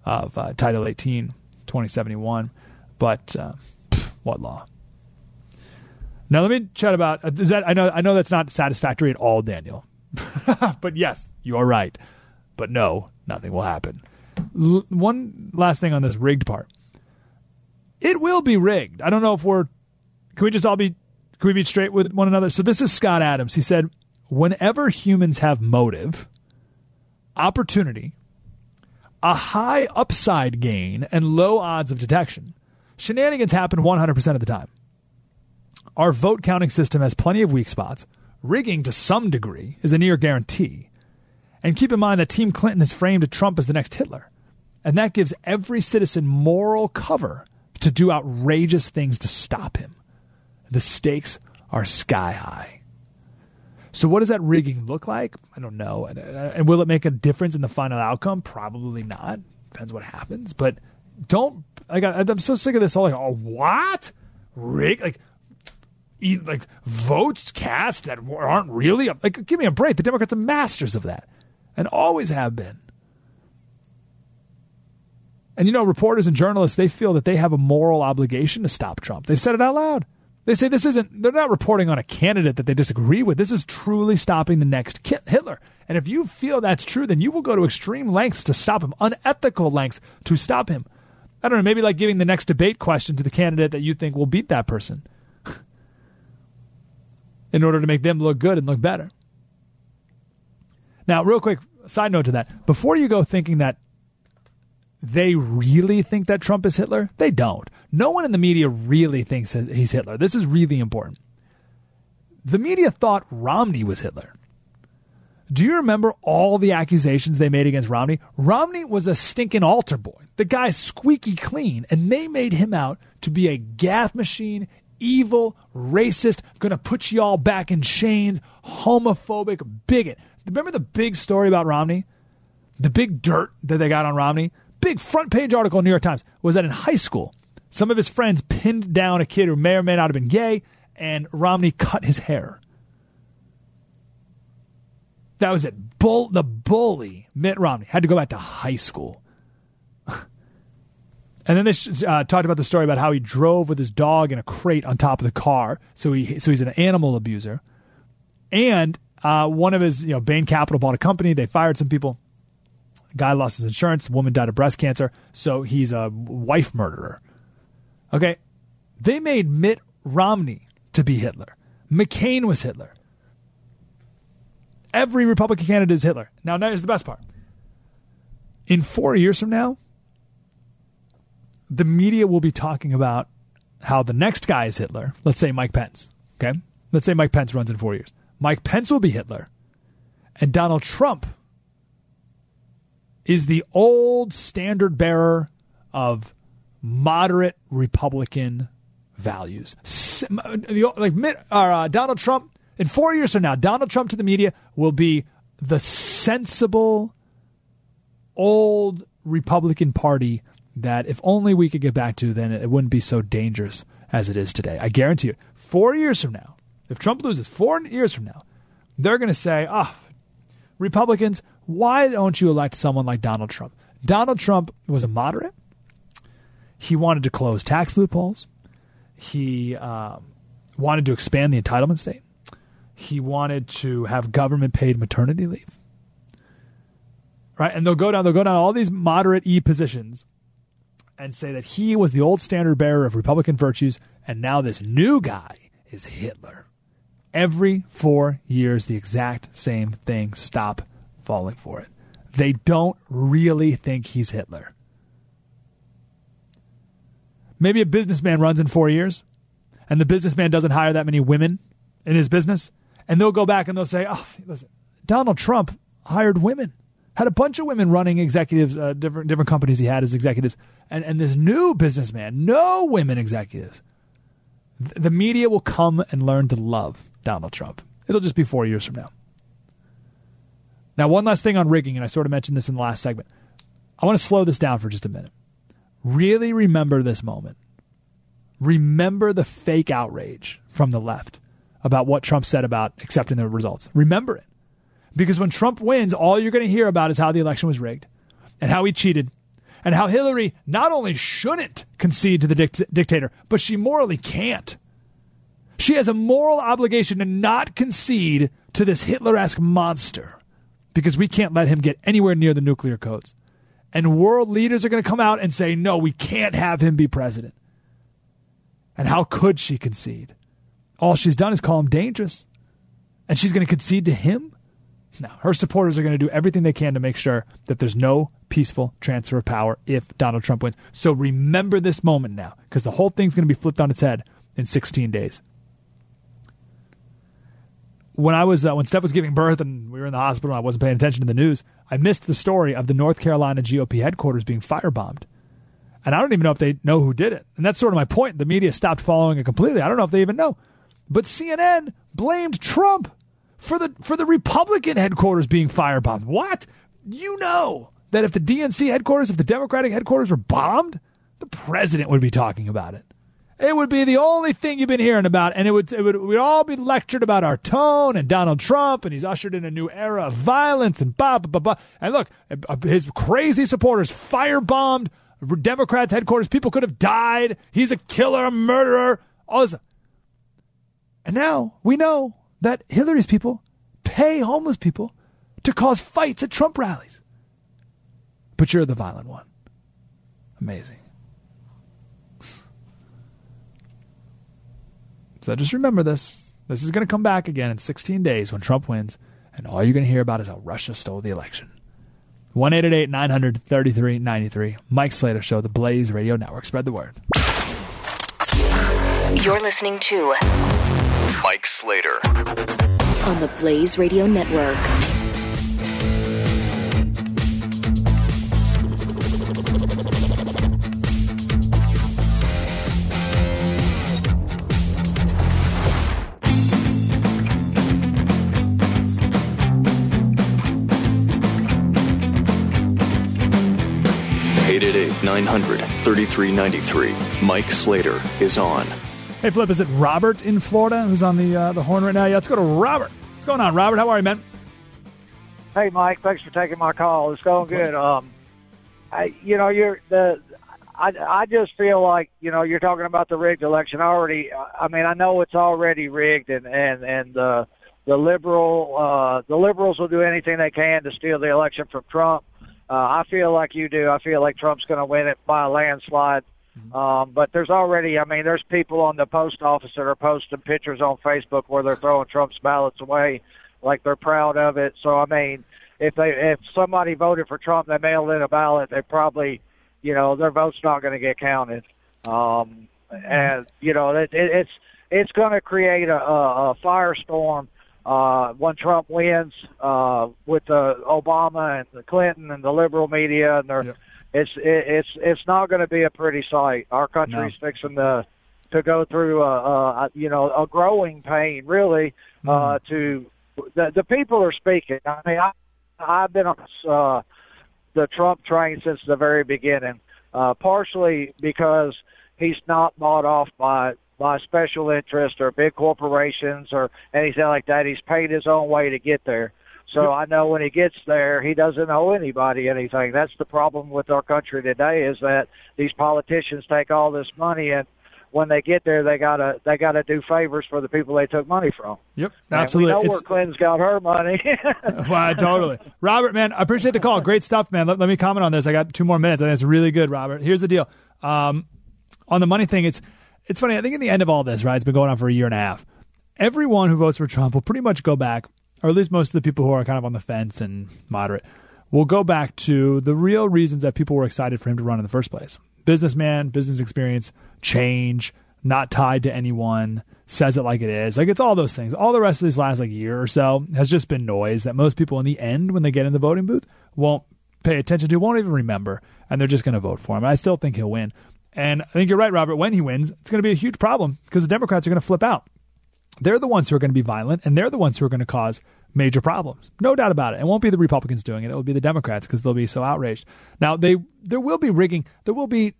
of Title 18. 2071, but what law? Now let me chat about that. I know that's not satisfactory at all, Daniel. But yes, you are right. But no, nothing will happen. One last thing on this rigged part. It will be rigged. I don't know if can we be straight with one another? So this is Scott Adams. He said, whenever humans have motive, opportunity, a high upside gain and low odds of detection, shenanigans happen 100% of the time. Our vote counting system has plenty of weak spots. Rigging to some degree is a near guarantee. And keep in mind that Team Clinton has framed Trump as the next Hitler. And that gives every citizen moral cover to do outrageous things to stop him. The stakes are sky high. So what does that rigging look like? I don't know. And will it make a difference in the final outcome? Probably not. Depends what happens. But I'm so sick of this whole, what? Rig? like votes cast that aren't really, like, give me a break. The Democrats are masters of that and always have been. And, you know, reporters and journalists, they feel that they have a moral obligation to stop Trump. They've said it out loud. They say this isn't, they're not reporting on a candidate that they disagree with. This is truly stopping the next Hitler. And if you feel that's true, then you will go to extreme lengths to stop him, unethical lengths to stop him. I don't know, maybe like giving the next debate question to the candidate that you think will beat that person in order to make them look good and look better. Now, real quick, side note to that. Before you go thinking that they really think that Trump is Hitler, they don't. No one in the media really thinks he's Hitler. This is really important. The media thought Romney was Hitler. Do you remember all the accusations they made against Romney? Romney was a stinking altar boy. The guy's squeaky clean, and they made him out to be a gaff machine, evil, racist, going to put you all back in chains, homophobic, bigot. Remember the big story about Romney? The big dirt that they got on Romney? Big front page article in the New York Times was that in high school, some of his friends pinned down a kid who may or may not have been gay, and Romney cut his hair. That was it. The bully, Mitt Romney, had to go back to high school. And then they talked about the story about how he drove with his dog in a crate on top of the car. So he's an animal abuser. And one of his, Bain Capital bought a company. They fired some people. The guy lost his insurance. The woman died of breast cancer. So he's a wife murderer. Okay. They made Mitt Romney to be Hitler. McCain was Hitler. Every Republican candidate is Hitler. Now, here's the best part. In 4 years from now, the media will be talking about how the next guy is Hitler. Let's say Mike Pence. Okay. Let's say Mike Pence runs in 4 years. Mike Pence will be Hitler. And Donald Trump is the old standard bearer of moderate Republican values. Donald Trump, in 4 years from now, Donald Trump to the media will be the sensible old Republican Party that if only we could get back to, then it wouldn't be so dangerous as it is today. I guarantee you, 4 years from now, if Trump loses 4 years from now, they're going to say, Republicans, why don't you elect someone like Donald Trump? Donald Trump was a moderate. He wanted to close tax loopholes. He wanted to expand the entitlement state. He wanted to have government-paid maternity leave. Right? And they'll go down all these moderate positions and say that he was the old standard bearer of Republican virtues, and now this new guy is Hitler. Every 4 years, the exact same thing. Stop falling for it. They don't really think he's Hitler. Maybe a businessman runs in 4 years, and the businessman doesn't hire that many women in his business, and they'll go back and they'll say, listen, Donald Trump hired women. Had a bunch of women running executives, different companies he had as executives. And this new businessman, no women executives. The media will come and learn to love Donald Trump. It'll just be 4 years from now. Now, one last thing on rigging, and I sort of mentioned this in the last segment. I want to slow this down for just a minute. Really remember this moment. Remember the fake outrage from the left about what Trump said about accepting the results. Remember it. Because when Trump wins, all you're going to hear about is how the election was rigged and how he cheated and how Hillary not only shouldn't concede to the dictator, but she morally can't. She has a moral obligation to not concede to this Hitler-esque monster because we can't let him get anywhere near the nuclear codes. And world leaders are going to come out and say, no, we can't have him be president. And how could she concede? All she's done is call him dangerous. And she's going to concede to him? Now, her supporters are going to do everything they can to make sure that there's no peaceful transfer of power if Donald Trump wins. So remember this moment now, because the whole thing's going to be flipped on its head in 16 days. When Steph was giving birth and we were in the hospital and I wasn't paying attention to the news, I missed the story of the North Carolina GOP headquarters being firebombed. And I don't even know if they know who did it. And that's sort of my point. The media stopped following it completely. I don't know if they even know. But CNN blamed Trump for the Republican headquarters being firebombed. What? You know that if the DNC headquarters, if the Democratic headquarters were bombed, the president would be talking about it. It would be the only thing you've been hearing about, and we'd all be lectured about our tone and Donald Trump, and he's ushered in a new era of violence and blah, blah, blah, blah. And look, his crazy supporters firebombed Democrats' headquarters. People could have died. He's a killer, a murderer, all this. And now we know that Hillary's people pay homeless people to cause fights at Trump rallies. But you're the violent one. Amazing. So just remember this. This is going to come back again in 16 days when Trump wins, and all you're going to hear about is how Russia stole the election. 1-888-900-3393. Mike Slater Show, the Blaze Radio Network. Spread the word. You're listening to Mike Slater on the Blaze Radio Network. At 888-900-3393. Mike Slater is on. Hey, Flip, is it Robert in Florida who's on the horn right now? Yeah, let's go to Robert. What's going on, Robert? How are you, man? Hey, Mike. Thanks for taking my call. It's going good. I just feel like, you know, you're talking about the rigged election already. I mean, I know it's already rigged, and the liberals will do anything they can to steal the election from Trump. I feel like you do. I feel like Trump's going to win it by a landslide. But there's already, I mean, there's people on the post office that are posting pictures on Facebook where they're throwing Trump's ballots away, like they're proud of it. So, I mean, if somebody voted for Trump, they mailed in a ballot, they probably, you know, their vote's not going to get counted. And, you know, it's going to create a firestorm. When Trump wins, with Obama and the Clinton and the liberal media, and they're, yep. It's not going to be a pretty sight. Our country's fixing to go through a growing pain, really. To the people are speaking. I mean, I've been on the Trump train since the very beginning, partially because he's not bought off by special interest or big corporations or anything like that. He's paid his own way to get there. So I know when he gets there, he doesn't owe anybody anything. That's the problem with our country today, is that these politicians take all this money, and when they get there, they gotta do favors for the people they took money from. Yep, absolutely. And we know where Clinton's got her money. Wow, totally. Robert, man, I appreciate the call. Great stuff, man. Let me comment on this. I got 2 more minutes. I think it's really good, Robert. Here's the deal. On the money thing, it's funny, I think in the end of all this, right, it's been going on for 1.5 years, everyone who votes for Trump will pretty much go back, or at least most of the people who are kind of on the fence and moderate, will go back to the real reasons that people were excited for him to run in the first place. Businessman, business experience, change, not tied to anyone, says it like it is. Like, it's all those things. All the rest of this last year or so has just been noise that most people in the end, when they get in the voting booth, won't pay attention to, won't even remember, and they're just going to vote for him. I still think he'll win. And I think you're right, Robert. When he wins, it's going to be a huge problem because the Democrats are going to flip out. They're the ones who are going to be violent, and they're the ones who are going to cause major problems. No doubt about it. It won't be the Republicans doing it. It will be the Democrats because they'll be so outraged. Now, there will be rigging. There will be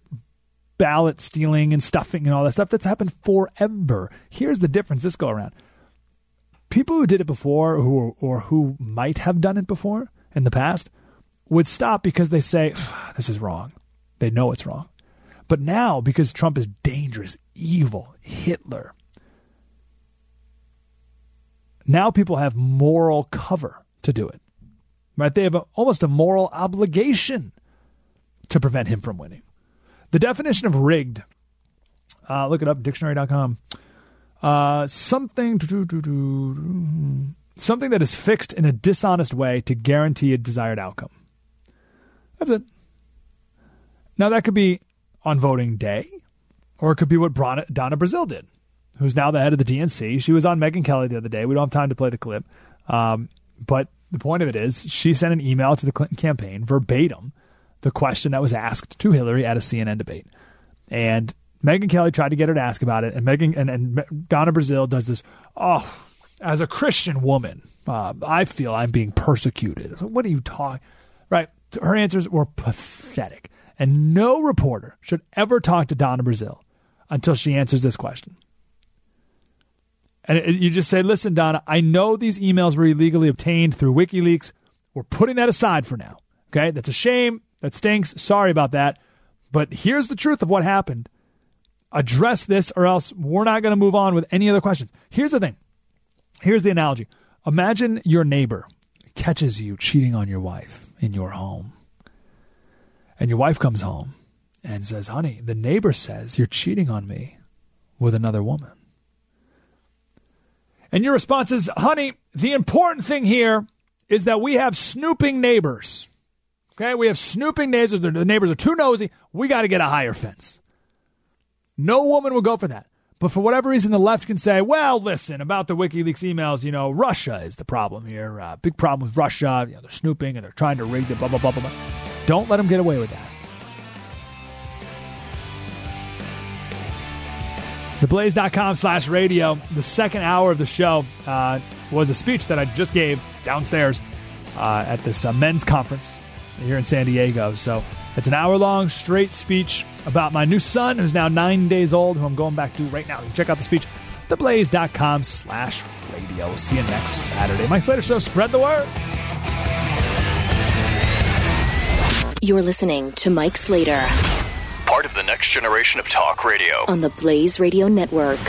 ballot stealing and stuffing and all that stuff. That's happened forever. Here's the difference this go around. People who did it before or who might have done it before in the past would stop because they say, this is wrong. They know it's wrong. But now, because Trump is dangerous, evil, Hitler, now people have moral cover to do it, right? They have almost a moral obligation to prevent him from winning. The definition of rigged, look it up, dictionary.com, something that is fixed in a dishonest way to guarantee a desired outcome. That's it. Now, that could be on voting day, or it could be what Donna Brazile did, who's now the head of the DNC. She was on Megyn Kelly the other day. We don't have time to play the clip. But the point of it is, she sent an email to the Clinton campaign, verbatim, the question that was asked to Hillary at a CNN debate. And Megyn Kelly tried to get her to ask about it, and Donna Brazile does this, as a Christian woman, I feel I'm being persecuted. So what are you talking? Right? Her answers were pathetic. And no reporter should ever talk to Donna Brazile until she answers this question. And you just say, listen, Donna, I know these emails were illegally obtained through WikiLeaks. We're putting that aside for now. Okay, that's a shame. That stinks. Sorry about that. But here's the truth of what happened. Address this or else we're not going to move on with any other questions. Here's the thing. Here's the analogy. Imagine your neighbor catches you cheating on your wife in your home. And your wife comes home and says, honey, the neighbor says you're cheating on me with another woman. And your response is, honey, the important thing here is that we have snooping neighbors. Okay, we have snooping neighbors. The neighbors are too nosy. We got to get a higher fence. No woman will go for that. But for whatever reason, the left can say, well, listen, about the WikiLeaks emails, you know, Russia is the problem here. Big problem with Russia. You know, they're snooping and they're trying to rig the blah, blah, blah, blah, blah. Don't let them get away with that. Theblaze.com/radio. The second hour of the show was a speech that I just gave downstairs at this men's conference here in San Diego. So it's an hour-long straight speech about my new son, who's now 9 days old, who I'm going back to right now. You can check out the speech, theblaze.com/radio. We'll see you next Saturday. Mike Slater Show, spread the word. You're listening to Mike Slater, part of the next generation of talk radio on the Blaze Radio Network.